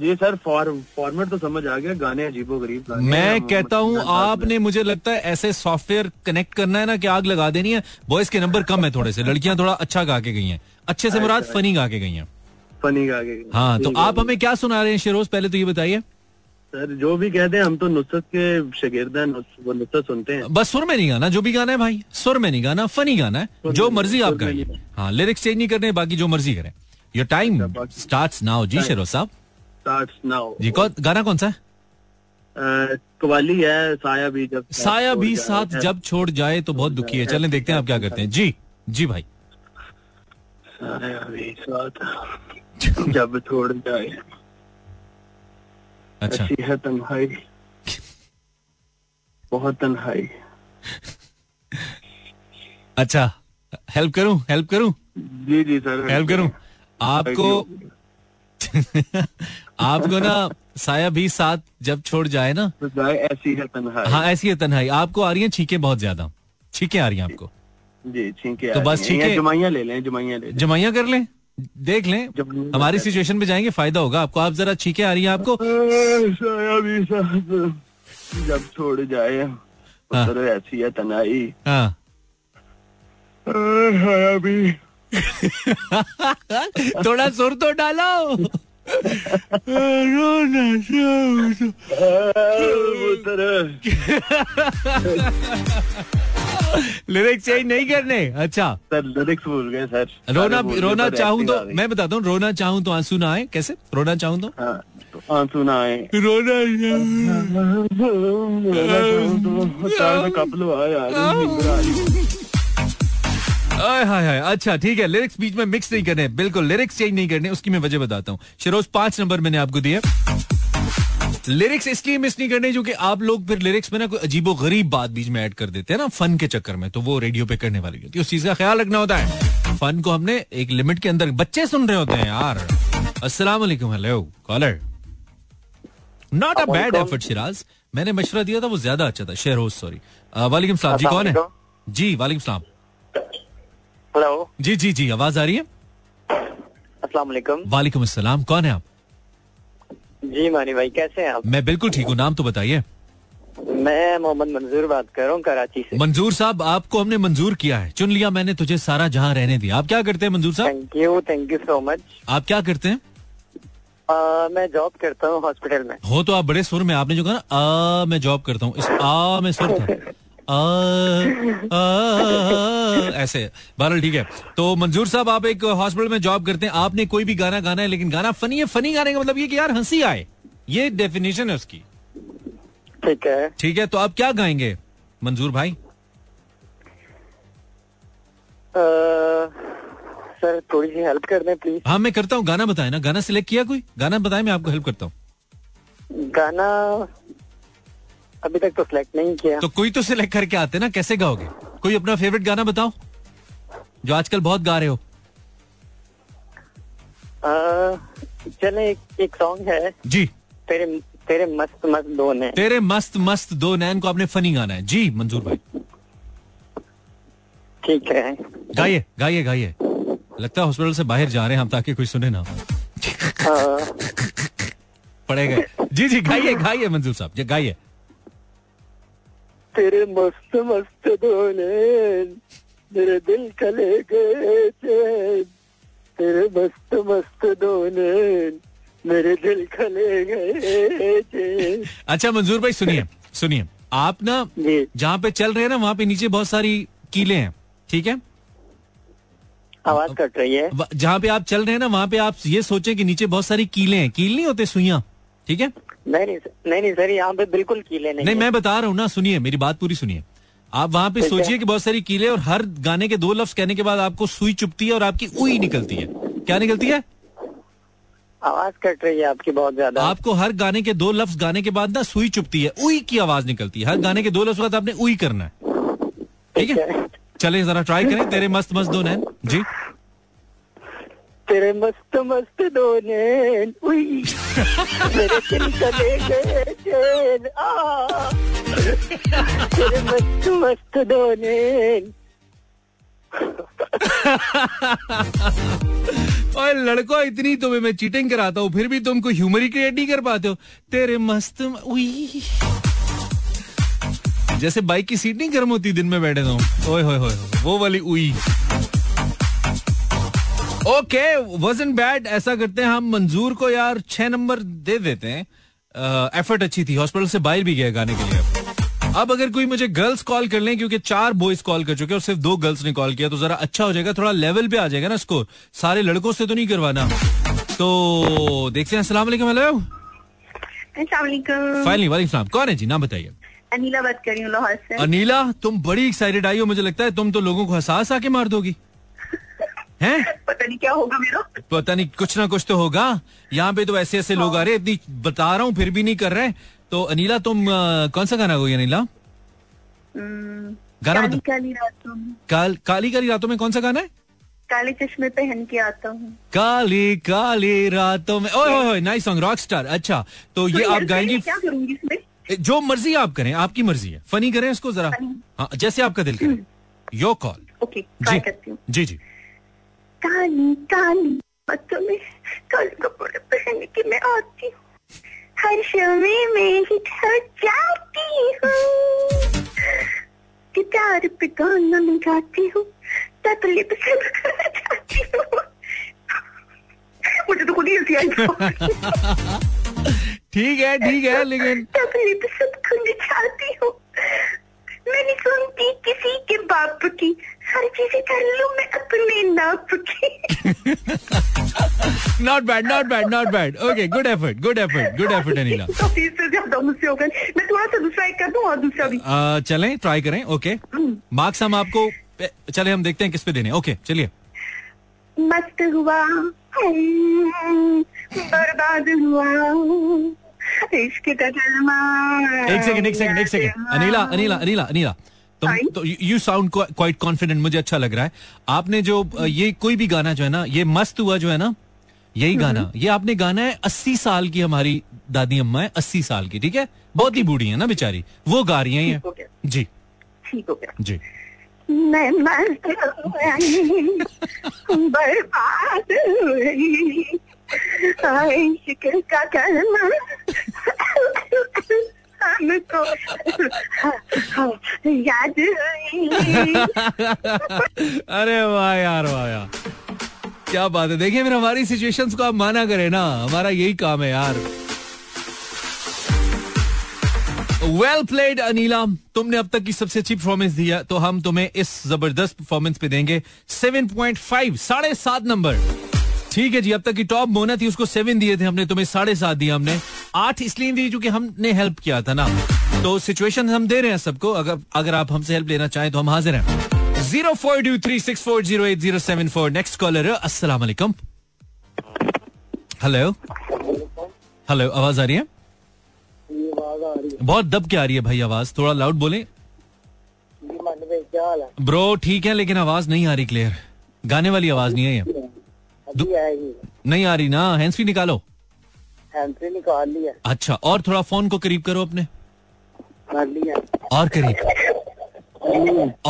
जी सर फॉर्मेट तो समझ आ गया, गाने अजीबोगरीब. मैं कहता हूँ आपने, मुझे लगता है ऐसे सॉफ्टवेयर कनेक्ट करना है ना कि आग लगा देनी है. बॉयज के नंबर कम है थोड़े से, लड़कियाँ थोड़ा अच्छा गा के गई हैं, अच्छे से मुराद फनी गा के गई हैं. फनी गा के हाँ, तो आप हमें क्या सुना रहे हैं शहरोज, पहले तो ये बताइए? सर जो भी कहते हैं, हम तो नुसरत के शागिर्द हैं, वो नुसरत सुनते हैं. बस सुर में नहीं गाना, जो भी गाना है भाई सुर में नहीं गाना, फनी गाना है, जो मर्जी आप गाइए. हाँ लिरिक्स चेंज नहीं करने, बाकी जो मर्जी करें. Your time starts now. जी शहरोज साहब स्टार्ट्स नाउ. जी गाना कौन सा है? कवाली है, साया भी साथ जब छोड़ जाए तो बहुत दुखी है. चले देखते हैं आप क्या करते हैं. जी जी भाई. साया भी साथ जब छोड़ जाए. अच्छा है तन्हाई, बहुत तन्हाई. अच्छा हेल्प करूं? जी जी सर हेल्प करूं आपको. आपको ना साया भी साथ जब छोड़ जाए ना, ऐसी है तन्हाई. हाँ ऐसी है तन्हाई. आपको आ रही है छीके, बहुत ज्यादा छीके आ रही है आपको? जी छीके. तो बस छीके जमाइयां कर लें, देख लें, हमारी सिचुएशन में जाएंगे, फायदा होगा आपको. आप जरा छीके आ रही है आपको. जब छोड़ जाए तो ऐसी है तनाई. हाँ थोड़ा सुर तो डालो. लिरिक्स चेंज नहीं करने। अच्छा सर, लिरिक्स भूल गए सर। रोना चाहूँ तो, मैं बताता हूँ, रोना चाहूँ तो आंसू ना आए। कैसे? रोना चाहूँ तो आंसू ना आए, रोना हाय। अच्छा ठीक है, लिरिक्स बीच में मिक्स नहीं करने, बिल्कुल लिरिक्स चेंज नहीं करने। उसकी मैं वजह बताता हूँ। शिरोज 5 नंबर मैंने आपको दिया। लिरिक्स इसलिए मिस नहीं करने क्योंकि आप लोग फिर लिरिक्स में ना कोई अजीबो गरीब बात बीच में ऐड कर देते हैं ना, फन के चक्कर में, तो वो रेडियो पे करने वाली होती है। उस चीज का ख्याल रखना होता है, फन को हमने एक लिमिट के अंदर, बच्चे सुन रहे होते हैं यार। अस्सलाम वालेकुम, hello caller. Not a bad effort Shiraz, मैंने मशवरा दिया था वो ज्यादा अच्छा था। शिरोज सॉरी। वालेकुम सलाम जी, कौन है जी? वालेकुम सलाम। हेलो जी जी जी, आवाज आ रही है? अस्सलाम वालेकुम। वालेकुम अस्सलाम, कौन है आप? जी मानी भाई, कैसे हैं आप? मैं बिल्कुल ठीक हूँ, नाम तो बताइए। मैं मोहम्मद मंजूर बात कर रहा हूँ, कराची से। मंजूर साहब, आपको हमने मंजूर किया है, चुन लिया मैंने तुझे, सारा जहाँ रहने दिया। आप क्या करते हैं मंजूर साहब? Thank you so much. आप क्या करते हैं? मैं जॉब करता हूँ हॉस्पिटल में। हो तो आप बड़े सुर में, आपने जो कहा ना, मैं जॉब करता हूँ, इस आ में सुर था, ऐसे। बहरहाल ठीक है, तो मंजूर साहब आप एक हॉस्पिटल में जॉब करते हैं, आपने कोई भी गाना गाना है, लेकिन गाना फनी है। फनी गाने का मतलब ये कि यार हंसी आए, ये डेफिनेशन है उसकी। ठीक है, तो आप क्या गाएंगे मंजूर भाई? सर थोड़ी सी हेल्प कर दें प्लीज। हाँ मैं करता हूँ, गाना बताए ना, गाना सिलेक्ट किया कोई गाना बताए, मैं आपको हेल्प करता हूँ। गाना अभी तक तो सिलेक्ट नहीं किया। तो कोई तो सिलेक्ट करके आते ना, कैसे गाओगे? कोई अपना फेवरेट गाना बताओ जो आजकल बहुत गा रहे हो। चले एक सॉन्ग है जी, तेरे मस्त मस्त दो नैन। तेरे मस्त मस्त दो नैन को आपने फनी गाना है जी मंजूर भाई। ठीक है, गाइए गाइए गाइए। लगता है हॉस्पिटल से बाहर जा रहे हैं हम ताकि कोई सुने ना। पड़ेगा जी जी, गाइए गाइए मंजूर साहब जी, गाइए। तेरे मस्त मस्त दो नैन मेरे दिल चले गए चैन, तेरे मस्त मस्त दो नैन मेरे दिल चले गए चैन। अच्छा मंजूर भाई सुनिए सुनिए, आप ना जहाँ पे चल रहे हैं ना वहाँ पे नीचे बहुत सारी कीलें हैं, ठीक है? आवाज कट रही है। जहाँ पे आप चल रहे हैं ना वहाँ पे आप ये सोचें कि नीचे बहुत सारी कीलें हैं। कील नहीं होते, सुइयां, ठीक है? नहीं सर, यहाँ पे बिल्कुल कीले नहीं। नहीं मैं बता रहा हूँ ना, सुनिए मेरी बात पूरी सुनिए। आप वहाँ पे सोचिए कि बहुत सारी कीले, और हर गाने के 2 लफ्ज कहने के बाद आपको सुई चुपती है और आपकी उई निकलती है। क्या निकलती है? आवाज कट रही है आपकी बहुत ज्यादा। आपको हर गाने के 2 लफ्ज गाने के बाद ना सुई चुपती है, उई की आवाज निकलती है। हर गाने के 2 लफ्ज बाद आपने उई करना है, ठीक है? चले जरा ट्राई करें। तेरे मस्त मस्त दो नैन जी, तेरे मस्त मस्त दो नैन उई मेरे दिल चले गए चैन, तेरे मस्त मस्त दो नैन। ओए लड़को, इतनी तुम्हें मैं चीटिंग कराता हूँ फिर भी तुम कोई ह्यूमर ही क्रिएट नहीं कर पाते हो। तेरे मस्त उई, जैसे बाइक की सीट नहीं गर्म होती दिन में बैठे तो, ओए होए होए वो वाली उई। ओके, वजन बैड। ऐसा करते हैं हम मंजूर को यार 6 नंबर दे देते हैं, एफर्ट अच्छी थी, हॉस्पिटल से बाहर भी गया गाने के लिए। अब अगर कोई मुझे गर्ल्स कॉल कर लें, क्योंकि 4 बॉयज कॉल कर चुके और सिर्फ 2 गर्ल्स ने कॉल किया, तो जरा अच्छा हो जाएगा, थोड़ा लेवल पे आ जाएगा ना स्कोर। सारे लड़कों से तो नहीं करवाना, तो देखते हैं। अस्सलाम वालेकुम, हेलो। अस्सलाम वालेकुम। फाइनली वालेकुम सलाम, कौन है जी? नाम बताइए। अनीला बात कर रही हूँ, लाहौर से। अनीला, तुम बड़ी एक्साइटेड आई हो, मुझे लगता है तुम तो लोगों को हसास आके मार दोगी। हैं? पता नहीं क्या होगा मेरा, पता नहीं कुछ ना कुछ तो होगा। यहाँ पे तो ऐसे ऐसे लोग आ रहे, इतनी बता रहा हूँ फिर भी नहीं कर रहे। तो अनीला तुम कौन सा गाना गाओगी? अनीला गाना बता। काली काली रातों में कौन सा गाना है? काले चश्मे पहन के आता हूँ काली काली रातों में। ओए होए नाइस सॉन्ग, रॉक स्टार। अच्छा तो ये आप गाएंगी? क्या करूंगी इसमें? जो मर्जी आप करें, आपकी मर्जी है। फनी करें इसको जरा, हाँ जैसे आपका दिल करे। Your call. ओके जी जी जी। काली काली बातों में काले कपड़े पहन के मैं आती हूँ, हर शमे में ही ठहर जाती हूँ, गिटार पे गाना में गाती हूँ, तकलीफ से जाती हूँ। मुझे तो खुद ही दिया। ठीक है लेकिन चाहती हूँ मैं नहीं सुनती किसी के बाप की, हर चीजें कर लूं मैं अपने नाप की। Not bad okay good effort Anila. मैं थोड़ा सा दूसरा एक कर दूं और दूसरा भी चलें ट्राई करें। ओके मार्क्स हम आपको चले हम देखते हैं किस पे देने। ओके चलिए। मस्त हुआ बर्बाद हुआ इश्क का जलवा। एक सेकंड अनिला तो यू साउंड क्वाइट कॉन्फिडेंट, मुझे अच्छा लग रहा है। आपने जो ये कोई भी गाना जो है ना, ये मस्त हुआ जो है ना, यही गाना ये आपने गाना है 80 साल की हमारी दादी अम्मा है 80 साल की, ठीक है, बहुत ही बूढ़ी है ना बेचारी, वो गा रही है ये। जी ठीक हो गया जी। मैं मस्त हुई बर्बाद हुई इश्क का जलवा हमको याद। अरे वाह यार क्या बात है। देखिए फिर हमारी सिचुएशंस को आप माना करें ना, हमारा यही काम है यार। वेल प्लेड अनिला, तुमने अब तक की सबसे अच्छी परफॉर्मेंस दी है, तो हम तुम्हें इस जबरदस्त परफॉर्मेंस पे देंगे 7.5 7.5 नंबर। ठीक है जी, अब तक की टॉप मोना थी उसको 7 दिए थे हमने, तुम्हें 7.5 दिया हमने, 8 इसलिए दी क्योंकि हमने हेल्प किया था ना। तो सिचुएशन हम दे रहे हैं सबको, अगर आप हमसे हेल्प लेना चाहें तो हम हाजिर हैं। 0423640807 4। नेक्स्ट कॉलर है। अस्सलाम वालेकुम। हेलो आवाज आ रही है? बहुत दब के आ रही है भाई आवाज, थोड़ा लाउड बोले ब्रो। ठीक है लेकिन आवाज नहीं आ रही क्लियर, गाने वाली आवाज नहीं है ये, नहीं आ रही ना। हैंड्स फ्री निकालो। हैंड्स फ्री निकाल लिया। अच्छा और थोड़ा फोन को करीब करो अपने, और करीब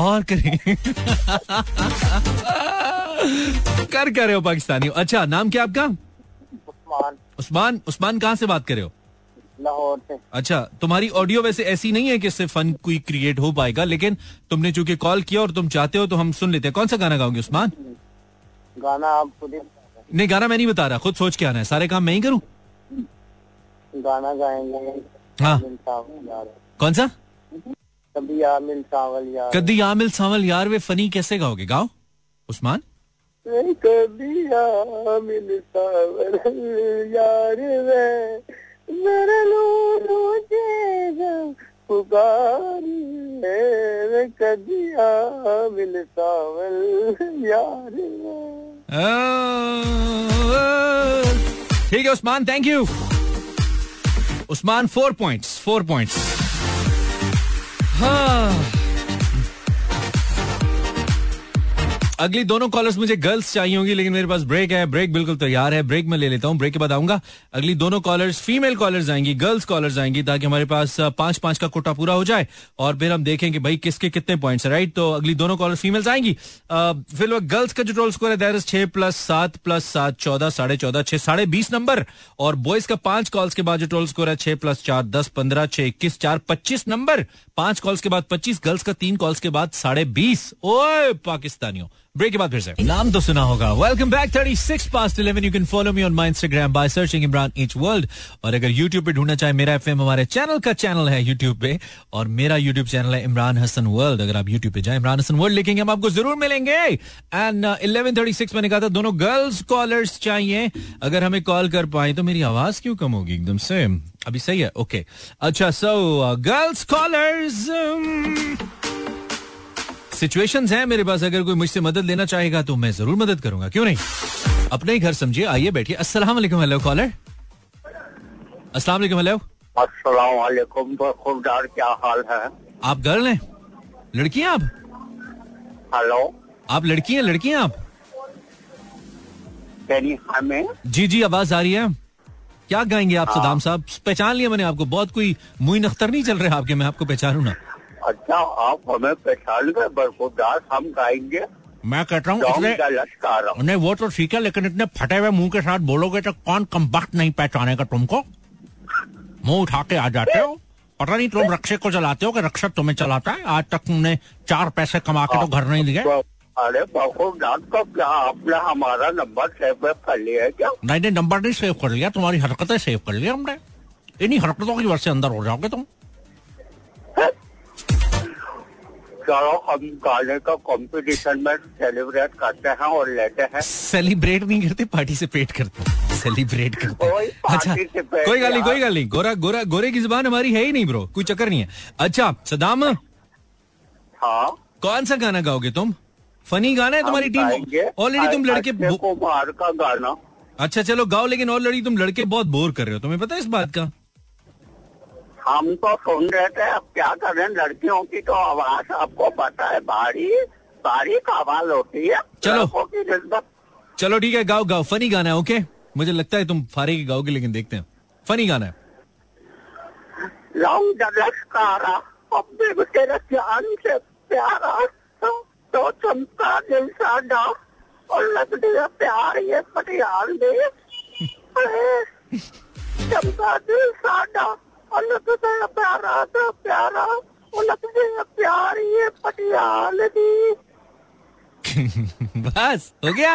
और करीब। कर रहे हो पाकिस्तानी। अच्छा नाम क्या आपका? उस्मान कहाँ से बात कर रहे हो? लाहौर से। अच्छा तुम्हारी ऑडियो वैसे ऐसी नहीं है कि इससे फन कोई क्रिएट हो पाएगा, लेकिन तुमने चूंकि कॉल किया और तुम चाहते हो तो हम सुन लेते हैं। कौन सा गाना गाओगे उस्मान? गाना आप खुद ही? नहीं गाना मैं नहीं बता रहा, खुद सोच के आना है, सारे काम मैं ही करूं। गाना गाएंगे। हाँ कौन सा? कभी आमिल सावल यार। वे फनी कैसे गाओगे? गाओ उस्मान। कभी आमिल सावल यार वे मेरा लूलू जेगा पुकारे कभी आमिल सावल यार वे। ठीक है Usman, thank you Usman. 4 points. हाँ अगली दोनों कॉलर्स मुझे गर्ल्स चाहिए होंगी, लेकिन मेरे पास ब्रेक है, ब्रेक बिल्कुल तैयार है, ब्रेक में ले लेता हूँ, ब्रेक के बाद आऊंगा। अगली दोनों कॉलर्स फीमेल कॉलर्स आएंगी, गर्ल्स कॉलर्स आएंगी, ताकि हमारे पास 5-5 का कोटा पूरा हो जाए और फिर हम देखेंगे भाई किसके कितने पॉइंट्स है, राइट। तो अगली दोनों कॉलर्स फीमेल्स आएंगी। फिलहाल गर्ल्स का जो टोटल स्कोर है दैट इज 6 + 7 + 7 14 14.5 6.20 नंबर, और बॉयज का 5 कॉल्स के बाद जो टोटल स्कोर है 6 + 4 10 15 6 21 4 25 नंबर, 5 कॉल्स के बाद 25, गर्ल्स का 3 कॉल्स के बाद 20.5। ओए पाकिस्तानियों, ब्रेक के बाद फिर से। नाम तो सुना होगा। Welcome back. 11:36 you can follow me on my Instagram by searching Imran H world, और अगर यूट्यूब पे ढूंढना चाहे मेरा एफएम हमारे चैनल का चैनल है यूट्यूब पे, और मेरा यूट्यूब चैनल है इमरान हसन वर्ल्ड। अगर आप यूट्यूब पे जाए इमरान हसन वर्ल्ड लिखेंगे हम आपको जरूर मिलेंगे। एंड 11:36 मैंने कहा था दोनों गर्ल्स कॉलर्स चाहिए, अगर हमें कॉल कर पाए तो। मेरी आवाज क्यों कम होगी एकदम से? अभी सही है? ओके अच्छा। सो गर्ल्स कॉलर्स सिचुएशंस हैं मेरे पास, अगर कोई मुझसे मदद लेना चाहेगा तो मैं जरूर मदद करूंगा, क्यों नहीं, अपने ही घर समझिए। आइए बैठिए। अस्सलाम वालेकुम। Hello caller. अस्सलाम वालेकुम। हेलो अस्सलाम वालेकुम। बखुदार क्या हाल है? आप गर्ल हैं? लड़की हैं आप? हेलो आप लड़की हैं? लड़की हैं आप? हमें जी आवाज आ रही है? क्या गाएंगे आप? सदाम साहब पहचान लिया मैंने आपको, बहुत कोई मुइन अख्तर नहीं चल रहा आपके, मैं आपको पहचानू ना। अच्छा आप हमें पहचान गए, बरखुदार हम गाएंगे। मैं कह रहा हूँ उन्हें वो तो ठीक है, लेकिन इतने फटे हुए मुंह के साथ बोलोगे तो कौन कमबख्त नहीं पहचानेगा तुमको। मुंह उठा के आ जाते हो, पता नहीं तुम रक्षक को चलाते हो कि रक्षक तुम्हें चलाता है। आज तक तुमने 4 पैसे कमा के तो घर नहीं दिए। अरे पाखुर जात का क्या आपने हमारा नंबर सेव कर लिया है क्या? नहीं, नंबर नहीं सेव कर लिया, तुम्हारी हरकतें सेव कर लिया हमने। इन्हीं हरकतों की वजह से अंदर हो जाओगे तुम। चलो हम गाने का कंपटीशन में सेलिब्रेट करते हैं और लेते हैं। सेलिब्रेट नहीं करते, पार्टिसिपेट करते हैं, सेलिब्रेट करते हैं। अच्छा कोई गाली, कोई गाली, गोरा गोरा गोरे की जुबान हमारी है ही नहीं ब्रो, कोई चक्कर नहीं है। अच्छा सदाम, हाँ कौन सा गाना गाओगे तुम? फनी गाना है तुम्हारी टीम ऑलरेडी, तुम लड़के बाहर का गाना। अच्छा चलो गाओ, लेकिन ऑलरेडी तुम लड़के बहुत बोर कर रहे हो, तुम्हें पता है इस बात का? हम तो सुन रहे थे, अब क्या कर रहे हैं, लड़कियों की तो आवाज आपको पता है बारीक बारीक आवाज होती है। चलो चलो ठीक है, गाओ गाओ फनी गाना है। ओके मुझे लगता है तुम फारे की गाओगे, लेकिन देखते हैं। फनी गाना है। लौंग लश्कारा अपने तेरा जान से प्यारा, तो चमका दिल साडा और लग दिया प्यार ये पटियाल में, चमका दिल साडा प्यारा तो प्यारा प्यार ये पटियाल दी। बस हो गया,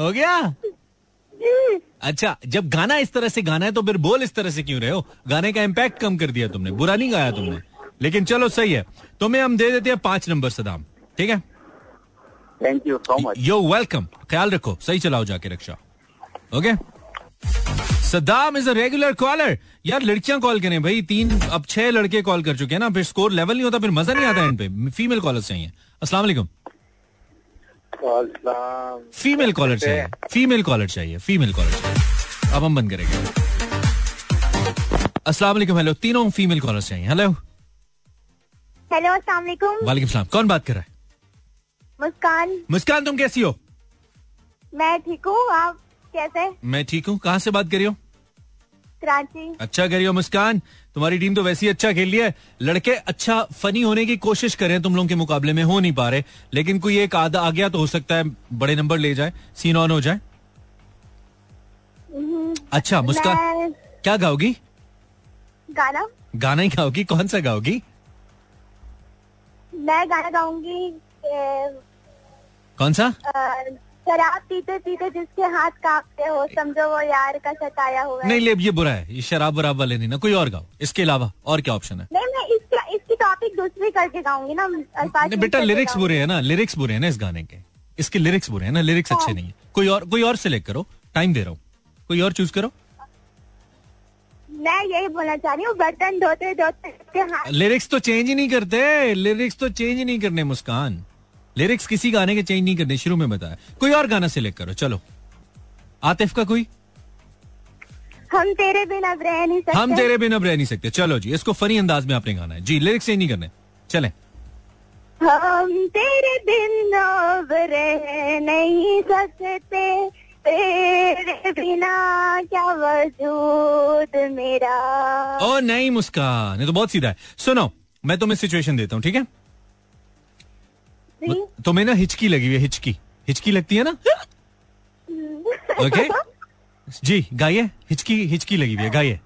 हो गया जी। अच्छा जब गाना इस तरह से गाना है तो फिर बोल इस तरह से क्यों रहे हो? गाने का इम्पैक्ट कम कर दिया तुमने, बुरा नहीं गाया तुमने, लेकिन चलो सही है, तुम्हें हम दे देते हैं 5 नंबर सदाम। ठीक है, thank you so much. You welcome, ख्याल रखो, सही चलाओ जाके रिक्शा। Okay Saddam is a regular caller. यार लड़कियां कॉल करें भाई, 3 अब 6 लड़के कॉल कर चुके हैं ना, फिर स्कोर लेवल नहीं होता, फिर मजा नहीं आता एंड पे। फीमेल कॉलर चाहिए। अस्सलाम वालेकुम। फीमेल कॉलर चाहिए, फीमेल कॉलर चाहिए, फीमेल कॉलर चाहिए। अब हम बंद करेंगे। अस्सलाम वालेकुम। हेलो, तीनों फीमेल कॉलर चाहिए। हेलो हेलो, अस्सलाम वालेकुम। वालेकुम सलाम। कौन बात कर रहा है? मुस्कान। मुस्कान तुम कैसी हो? मैं ठीक हूँ, आप कैसे? मैं ठीक हूँ। कहाँ से बात करी हो? कराची। अच्छा करियो मुस्कान, तुम्हारी टीम तो वैसे ही अच्छा खेल रही है, लड़के अच्छा फनी होने की कोशिश करें, तुम लोगों के मुकाबले में हो नहीं पा रहे, लेकिन कोई एक आधा आ गया तो हो सकता है बड़े नंबर ले जाए, सीन ऑन हो जाए। अच्छा मुस्कान क्या गाओगी? गाना गाना ही गाओगी? कौन सा गाओगी? मैं गाना गाऊंगी। कौन सा? शराब पीते पीते जिसके हाथ कांपते हो, समझो वो यार का सताया हुआ है। नहीं ले, ये बुरा है, ये शराब वराब वाले नहीं ना, कोई और गाओ। इसके अलावा और क्या ऑप्शन है? नहीं मैं इसकी टॉपिक दूसरी करके गाऊंगी ना। नहीं बेटा लिरिक्स बुरे है ना, लिरिक्स बुरे है ना इस गाने के, इसके लिरिक्स बुरे है ना, लिरिक्स अच्छे नहीं है। कोई और सिलेक्ट करो, टाइम दे रहा हूँ, कोई और चूज करो। मैं यही बोलना चाह रही हूँ, बर्तन धोते धोते। लिरिक्स तो चेंज ही नहीं करते, लिरिक्स तो चेंज नहीं करने मुस्कान, लिरिक्स किसी गाने के चेंज नहीं करने, शुरू में बताया। कोई और गाना सिलेक्ट करो। चलो आतिफ का कोई, हम तेरे बिना अब रह नहीं सकते, हम तेरे बिना अब रह नहीं सकते। चलो जी, इसको फनी अंदाज में आपने गाना है जी, लिरिक्स चेंज नहीं करने। चलें, हम तेरे बिना अब रह नहीं सकते, तेरे बिना क्या वजूद मेरा। ओ नहीं मुस्कान, ये तो बहुत सीधा है। सुनो मैं तुम्हें सिचुएशन देता हूँ, ठीक है? तुम्हें ना हिचकी लगी हुई है, हिचकी हिचकी लगती है ना। ओके जी गाइए, हिचकी हिचकी लगी हुई है, गाइए।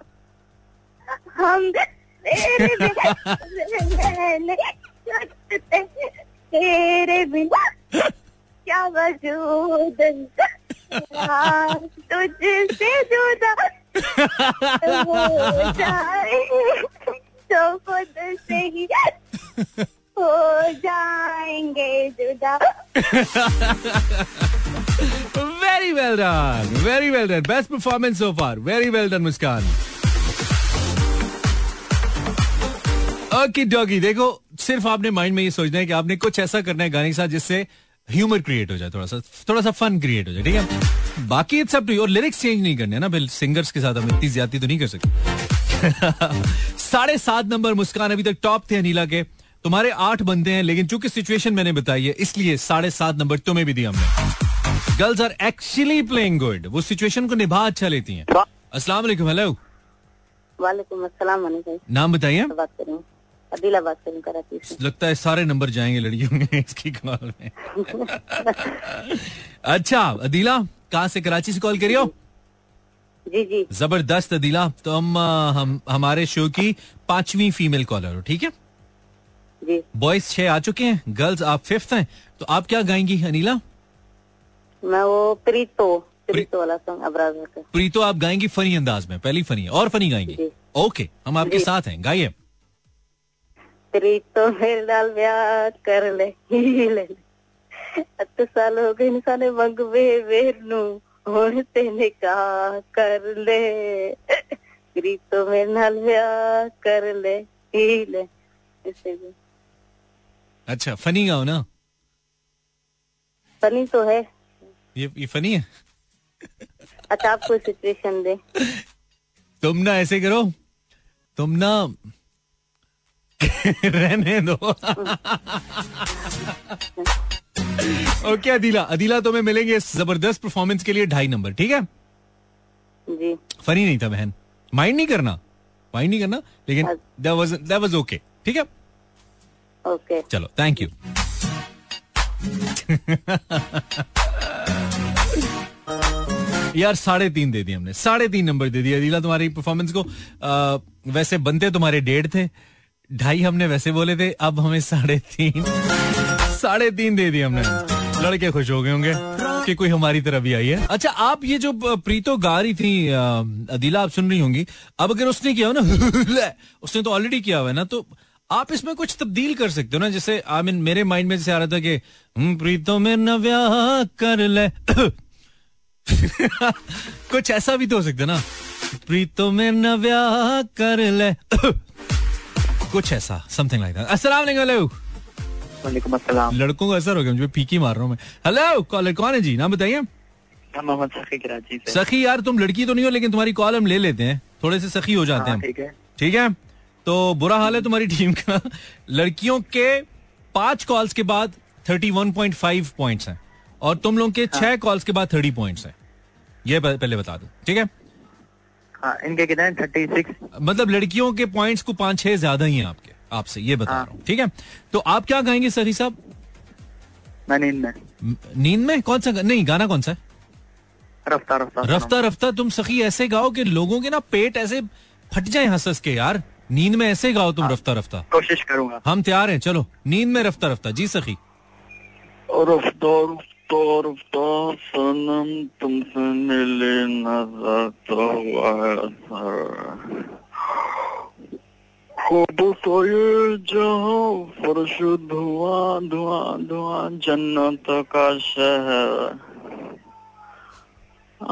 हम तेरे बिना क्या वजूद, तुझसे जुदा हो जाए तो खुद से ही हो जाएंगे जुदा। Very well done, very well done, best performance so far, very well done Muskan. Okay doggy, देखो सिर्फ आपने माइंड में ये सोचना है कि आपने कुछ ऐसा करना है गाने के साथ जिससे ह्यूमर क्रिएट हो जाए, थोड़ा सा फन क्रिएट हो जाए, ठीक है? बाकी इट्स अप टू यू। और लिरिक्स चेंज नहीं करने ना, फिर सिंगर्स के साथ हम इतनी ज्यादा तो नहीं कर सकते। 7.5 नंबर मुस्कान अभी तक टॉप थे। अनिला के तुम्हारे 8 बनते हैं, लेकिन चूंकि सिचुएशन मैंने बताई है इसलिए 7.5 नंबर तुम्हें भी दिया हमने। Girls are actually playing good, वो सिचुएशन को निभा अच्छा लेती हैं। अस्सलाम वालेकुम। हेलो वालेकुम अस्सलाम वालेकुम। नाम बताइए। बात कर रही हूं, अदिला बात कर रही हूं। लगता है सारे नंबर जाएंगे लड़कियों में इसकी कॉल में। अच्छा अदिला, कहाँ से? कराची से कॉल करियो। जी जी जबरदस्त अदिला, तुम हमारे शो की 5वीं फीमेल कॉलर हो, ठीक है? जी। बॉयज 6 आ चुके हैं, गर्ल्स आप 5th हैं, तो आप क्या गाएंगी अनिला? मैं वो प्रीतो वाला सॉन्ग अबराज का। प्रीतो आप गाएंगी फनी अंदाज में, पहली फनी और फनी गाएंगी। ओके, हम आपके साथ हैं, गाइए। प्रीतो मेरे नाल ब्याह कर ले, अत साल हो गए इंसान मंगवे वेरनू होने तेने का कर ले, प्रीतो मेरे नाल ब्याह कर ले ही ले। अच्छा फनी गाओ ना। फनी तो है ये फनी है। अच्छा आप कोई सिचुएशन दे। तुम ना ऐसे करो, तुम ना रहने दो। ओके अदीला तुम्हें मिलेंगे इस जबरदस्त परफॉर्मेंस के लिए 2.5 नंबर, ठीक है जी। फनी नहीं था बहन, माइंड नहीं करना, लेकिन that was okay, ठीक है ओके, चलो थैंक यू। यार 3.5 दे दिए हमने, 3.5 नंबर दे दिया अदीला तुम्हारी परफॉर्मेंस को। वैसे बनते तुम्हारे 1.5 थे, 2.5 हमने वैसे बोले थे, अब हमें 3.5 दे दिए हमने। लड़के खुश हो गए होंगे कि कोई हमारी तरफ भी आई है। अच्छा आप ये जो प्रीतो गा रही थी अदीला, आप सुन रही होंगी, अब अगर उसने किया हो ना, उसने तो ऑलरेडी किया हुआ है ना, तो आप इसमें कुछ तब्दील कर सकते हो ना। जैसे आई मीन मेरे माइंड में जैसे आ रहा था कि प्रीतो में न ब्याह कर ले, कुछ ऐसा भी तो हो सकता है ना, प्रीतो में न ब्याह कर ले, कुछ ऐसा समथिंग लाइक दैट। अस्सलाम वालेकुम। अस्सलाम। लड़कों का असर हो गया, मुझे फीकी मार रहा हूँ मैं। हेलो कॉलर कौन है जी, नाम बताइए। मोहम्मद सखी कराची से। सखी यार तुम लड़की तो नहीं हो, लेकिन तुम्हारी कॉल हम ले लेते हैं, थोड़े से सखी हो जाते हैं। ठीक है तो बुरा हाल है तुम्हारी टीम का। लड़कियों के 5 कॉल्स के बाद 31.5 पॉइंट्स हैं और तुम लोग के 6 कॉल्स के बाद 30 पॉइंट्स हैं, ये पहले बता दो ठीक है। इनके कितने हैं? 36। मतलब लड़कियों के पॉइंट्स को 5-6 ज्यादा ही हैं आपके, आपसे ये बता रहा हूँ ठीक है। तो आप क्या गाएंगे सरी साहब? मैं नींद में कौन सा नहीं गाना, कौन सा? रफ्ता रफ्ता। तुम सखी ऐसे गाओ कि लोगों के ना पेट ऐसे फट जाए हंस के, यार नींद में ऐसे गाओ तुम रफ्ता रफ्ता। कोशिश करूंगा, हम तैयार हैं, चलो नींद में रफ्ता रफ्ता। जी सखी। रफ्ता सनम तुमसे मिले नजर तो खुद सोए जहाँ फर्श धुआं धुआं धुआं जन्नत का शहर,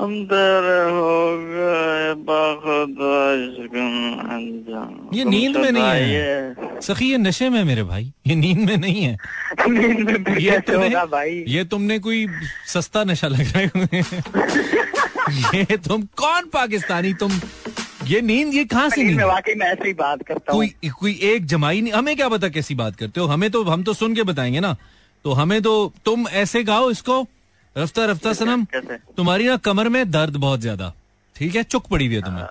अंधेरे हो गए बाखुदा इश्क में अंजाम। ये नींद में नहीं है सखी, ये नशे में मेरे भाई, ये नींद में नहीं है। नींद में ये तुमने कोई सस्ता नशा लगाए हुए हैं। ये तुम कौन पाकिस्तानी, तुम ये नींद ये कहाँ से नींद? वाकई मैं ऐसी बात करता हूँ, कोई एक जमाई नहीं, हमें क्या पता कैसी बात करते हो, हमें तो हम तो सुन के बताएंगे ना। तो हमें तो तुम ऐसे गाओ इसको, रफ्ता रफ्ता सनम तुम्हारी ना कमर में दर्द बहुत ज्यादा, ठीक है चुक पड़ी हुई है तुम्हें,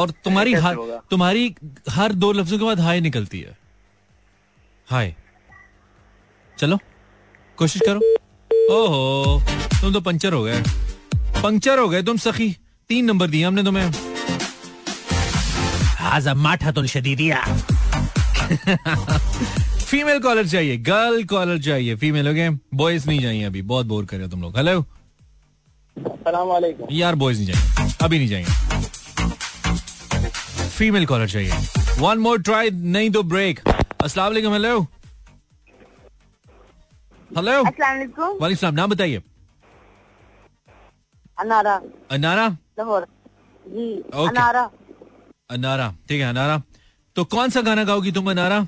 और तुम्हारी हर 2 लफ्जों के बाद हाय निकलती है, हाय। चलो कोशिश करो। ओहो तुम तो पंक्चर हो गए तुम सखी, 3 नंबर दिए हमने तुम्हें। हाजा माठा तुल शदीदिया। फीमेल कॉलर चाहिए, गर्ल कॉलर चाहिए, फीमेल हो गए, बॉयज नहीं चाहिए अभी, बहुत बोर कर रहे हो तुम लोग। हेलो अस्सलाम वालेकुम। यार बॉयज नहीं चाहिए अभी, नहीं चाहिए, फीमेल कॉलर चाहिए। वन मोर ट्राई, नहीं दो ब्रेक। अस्सलाम वालेकुम। हेलो अस्सलाम वालेकुम। वालेकुम सलाम। नाम बताइए। अनारा लाहौर जी। अनारा ठीक है अनारा, तो कौन सा गाना गाओगी तुम अनारा?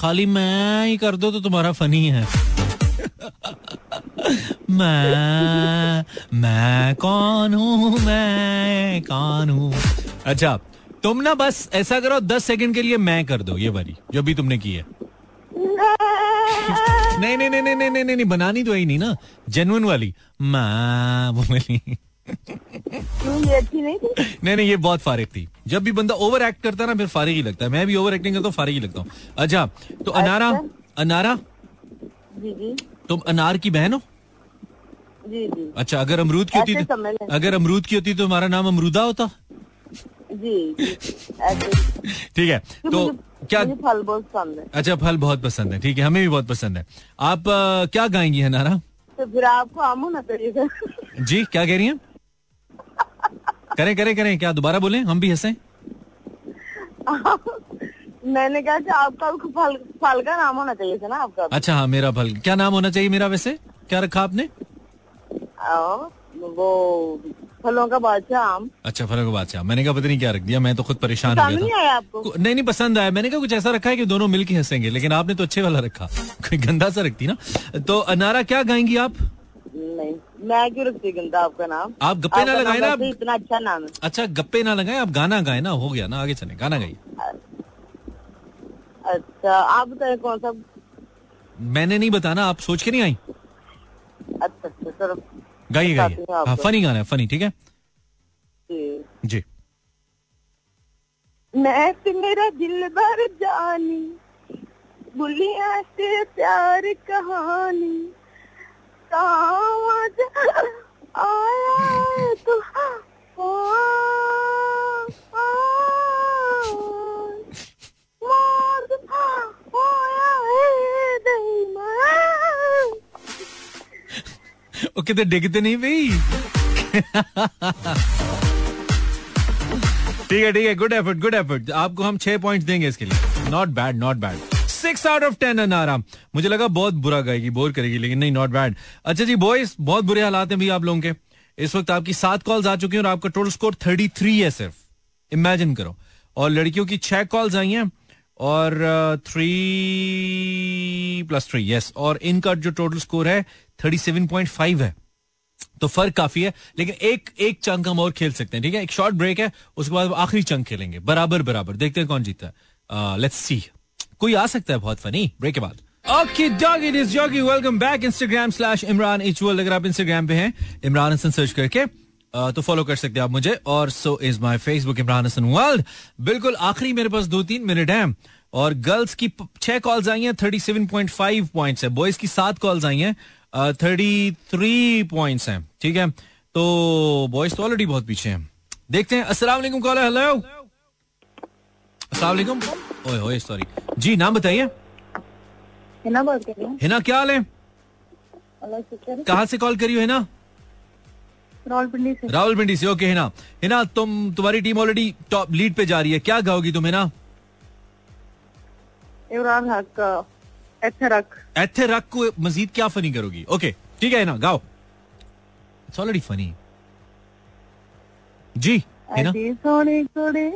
खाली मैं ही कर दो तो तुम्हारा फनी है। मैं कौन हूँ। अच्छा तुम ना बस ऐसा करो, 10 सेकंड के लिए मैं कर दो ये वाली जो भी तुमने की है। नहीं बनानी तो यही नहीं ना, जेन्युइन वाली मैं वो वाली। ये अच्छी नहीं थी। नहीं ये बहुत फारिग थी, जब भी बंदा ओवर एक्ट करता है ना फिर फारिग ही लगता है। मैं भी ओवर एक्टिंग करता हूँ, फारिग ही लगता हूँ। अच्छा तो अनारा जी, तुम अनार की बहन हो जी। अच्छा अगर अमरूद की होती तो हमारा नाम अमरूदा होता। जी ठीक है। तो क्या फल बहुत पसंद है? अच्छा, फल बहुत पसंद है, ठीक है, हमें भी बहुत पसंद है। आप क्या गाएंगी है नारा? तो फिर आपको आमो ना करिएगा। जी क्या कह रही हैं? करें करें करें, क्या दोबारा बोलें, हम भी हंसे। मैंने कहा कि आपका फल का नाम होना चाहिए था ना आपका। अच्छा हाँ, मेरा फल क्या नाम होना चाहिए मेरा? वैसे क्या रखा आपने? वो फलों का बादशाह आम। अच्छा, फलों का बादशाह। मैंने कहा पता नहीं क्या रख दिया, मैं तो खुद परेशान हो गया था। नहीं आया आपको? नहीं नहीं, पसंद आया। मैंने कहा कुछ ऐसा रखा है कि दोनों मिलके हंसेंगे, लेकिन आपने तो अच्छे वाला रखा, कोई गंदा सा रखती ना। तो नारा क्या गाएंगी आप? नहीं, मैं क्यों रखती गंदा आपका नाम? आप गप्पे ना लगाए ना, इतना अच्छा नाम है। अच्छा, गप्पे ना लगाए, आप गाना गाए ना, हो गया ना, आगे चले, गाना गाइए। अच्छा, आप बताए कौन सा? मैंने नहीं बताना, आप सोच के नहीं आई। अच्छा सर, गाइए गाइए, फनी गाना है, फनी, ठीक है जी। मैं से मेरा दिल भर जानी, बुलिया से प्यार कहानी, तावाज़ आया तो कितने डिगते नहीं भाई। ठीक है ठीक है, गुड एफर्ट गुड एफर्ट, आपको हम 6 पॉइंट देंगे इसके लिए। Not bad not bad, 6 out of 10 है नारा। मुझे लगा बहुत बुरा गाएगी, बोर करेगी, लेकिन नहीं, नॉट बैड। अच्छा जी बॉयज, बहुत बुरे हालात हैं भी आप लोगों के इस वक्त। आपकी 7 कॉल्स आ चुकी हैं और आपका टोटल स्कोर 33 है सिर्फ, इमेजिन करो। और लड़कियों की 6 कॉल्स आई हैं और 3+3, यस, और इनका जो टोटल स्कोर है 37.5 है, तो फर्क काफी है। लेकिन एक चंक हम और खेल सकते हैं, ठीक है, एक शॉर्ट ब्रेक है, उसके बाद आखिरी चंक खेलेंगे, बराबर बराबर, देखते हैं कौन जीतता है। लेट्स सी, कोई आ सकता है बहुत फनी ब्रेक के बाद। Okay doggy, this जॉगी, welcome back. Instagram/ImranHWL, अगर आप Instagram पे हैं इमरान हसन सर्च करके तो फॉलो कर सकते हैं आप मुझे, और so is my Facebook Imran Hasan world. बिल्कुल आखिरी मेरे पास 2-3 मिनट हैं और गर्ल्स की 6 कॉल्स आई हैं, 37.5 पॉइंट्स है। बॉयज की 7 कॉल्स आई हैं, 33 पॉइंट्स हैं, ठीक है। तो बॉयज तो ऑलरेडी बहुत पीछे हैं। देखते हैं, अस्सलाम वालेकुम कॉलर, हेलो अस्सलाम वालेकुम, ओए ओए सॉरी जी, नाम बताइए। हिना बात कर रही हूं। हिना क्या हाल है? कहाँ से कॉल करी हो हिना? रावलपिंडी से, ओके हिना। हिना तुम्हारी टीम ऑलरेडी टॉप लीड पे जा रही है, क्या गाओगी तुम हिना? इमरान हक का एथे रख को मजीद क्या फनी करोगी? ओके ठीक है हिना, गाओ, इट्स ऑलरेडी फनी। जी हिना, सोने सोने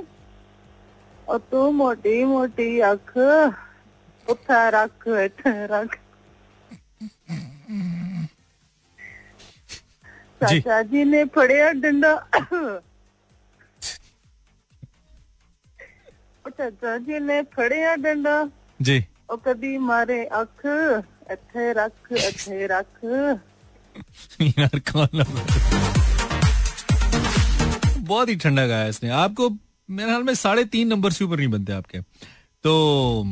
और तू मोटी मोटी अख उठा रख एथे रख, चाचा जी ने फड़िया डंडा, चाचा जी ने फड़िया डंडा जी, और कभी मारे अख एथे रख एथे रख। यार कौन, बहुत ही ठंडा गाया इसने। आपको मेरे ख्याल में 3.5 नंबर से ऊपर नहीं बनते आपके। तो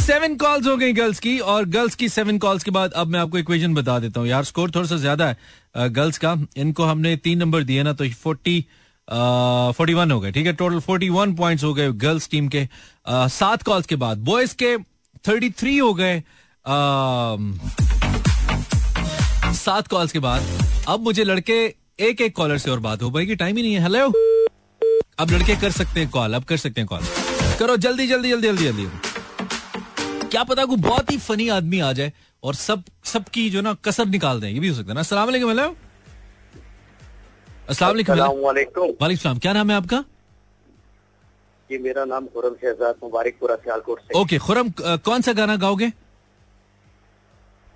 7 कॉल्स हो गई गर्ल्स की, और गर्ल्स की 7 कॉल्स के बाद अब मैं आपको इक्वेशन बता देता हूँ। यार स्कोर थोड़ा सा ज्यादा है गर्ल्स का, इनको हमने 3 नंबर दिए ना, तो 41 हो गए, ठीक है, टोटल 41 पॉइंट्स हो गए गर्ल्स टीम के 7 कॉल्स के बाद। बॉयज के 33 हो गए 7 कॉल्स के बाद। अब मुझे लड़के एक कॉलर से और बात हो पाएगी, टाइम ही नहीं है। हेलो, अब लड़के कर सकते हैं कॉल, अब कर सकते हैं कॉल, करो जल्दी जल्दी जल्दी जल्दी जल्दी, क्या पता कोई बहुत ही फनी आदमी आ जाए और सबकी जो ना कसर निकाल दें, ये भी हो सकता है ना। अस्सलाम वालेकुम, अस्सलाम वालेकुम, वालेकुम सलाम। क्या नाम है आपका? जी मेरा नाम खुरम शहजाद, मुबारकपुरा सियालकोट से। ओके खुरम, कौन सा गाना गाओगे?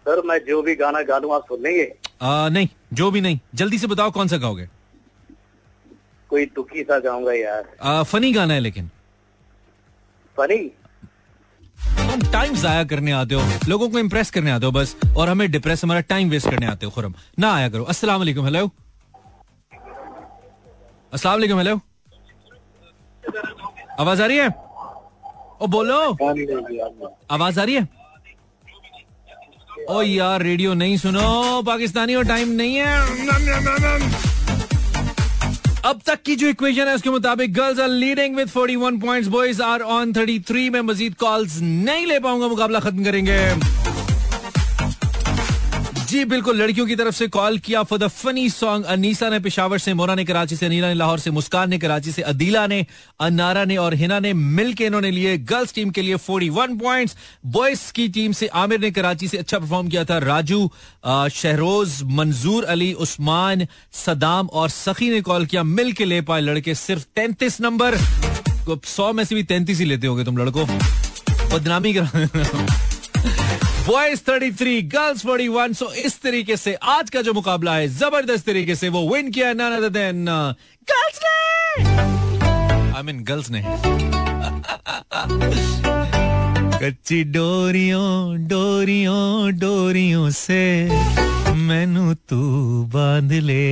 सर मैं जो भी गाना गा लूं आप सुन लेंगे? नहीं, जो भी नहीं, जल्दी से बताओ कौन सा गाओगे। कोई दुखी सा गाऊंगा यार। फनी गाना है लेकिन। फनी? तुम टाइम जाया करने आते हो, लोगों को इम्प्रेस करने आते हो बस, और हमें डिप्रेस, हमारा टाइम वेस्ट करने आते हो। खुरम ना आया करो। अस्सलाम वालेकुम, हेलो अस्सलाम वालेकुम, हेलो आवाज आ रही है? ओ बोलो, आवाज आ रही है? ओ यार रेडियो नहीं सुनो पाकिस्तानी, और टाइम नहीं है। अब तक की जो इक्वेशन है उसके मुताबिक girls are leading with 41 points, boys are on 33. मैं मजीद कॉल्स नहीं ले पाऊंगा, मुकाबला खत्म करेंगे. जी बिल्कुल, लड़कियों की तरफ से कॉल किया for the funny song. Anisa ने पेशावर से, मोना ने कराची से, नीला ने लाहौर से, मुस्कान ने कराची से, अदीला ने, अनारा ने और हिना ने मिलके इन्होंने लिए गर्ल्स टीम के लिए 41 पॉइंट्स. बॉयज की टीम से आमिर ने कराची से अच्छा परफॉर्म किया था, राजू, शहरोज, मंजूर अली, उस्मान, सदाम और सखी ने कॉल किया, मिल के ले पाए लड़के सिर्फ 33 नंबर. 100 में से भी 33 ही लेते होगे तुम लड़कों, बदनामी करा. Boys 33, girls 41. सो इस तरीके से आज का जो मुकाबला है जबरदस्त तरीके से वो विन किया none other than गर्ल्स ने. I mean गर्ल्स ने. कच्ची डोरियों डोरियों डोरियों से मैनू तू बांध ले.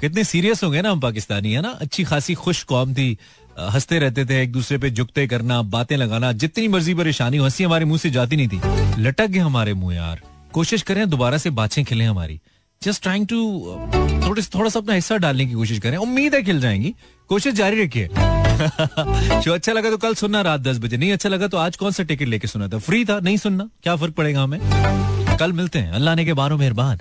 कितने सीरियस हो गए ना हम पाकिस्तानी, है ना. अच्छी खासी खुश कौम थी, हंसते रहते थे, एक दूसरे पे जुगते करना, बातें लगाना, जितनी मर्जी परेशानी हो, हंसी हमारे मुंह से जाती नहीं थी. लटक गए हमारे मुंह यार. कोशिश करें दोबारा से बातें खिलें हमारी. जस्ट ट्राइंग टू थोड़ा सा अपना हिस्सा डालने की कोशिश करें. उम्मीद है खिल जाएंगी, कोशिश जारी रखिए. जो अच्छा लगा तो कल सुनना रात 10 बजे, नहीं अच्छा लगा तो आज कौन सा टिकट लेके सुना था, फ्री था, नहीं सुनना, क्या फर्क पड़ेगा हमें. कल मिलते हैं, अल्लाह ने के बारो मेहरबान.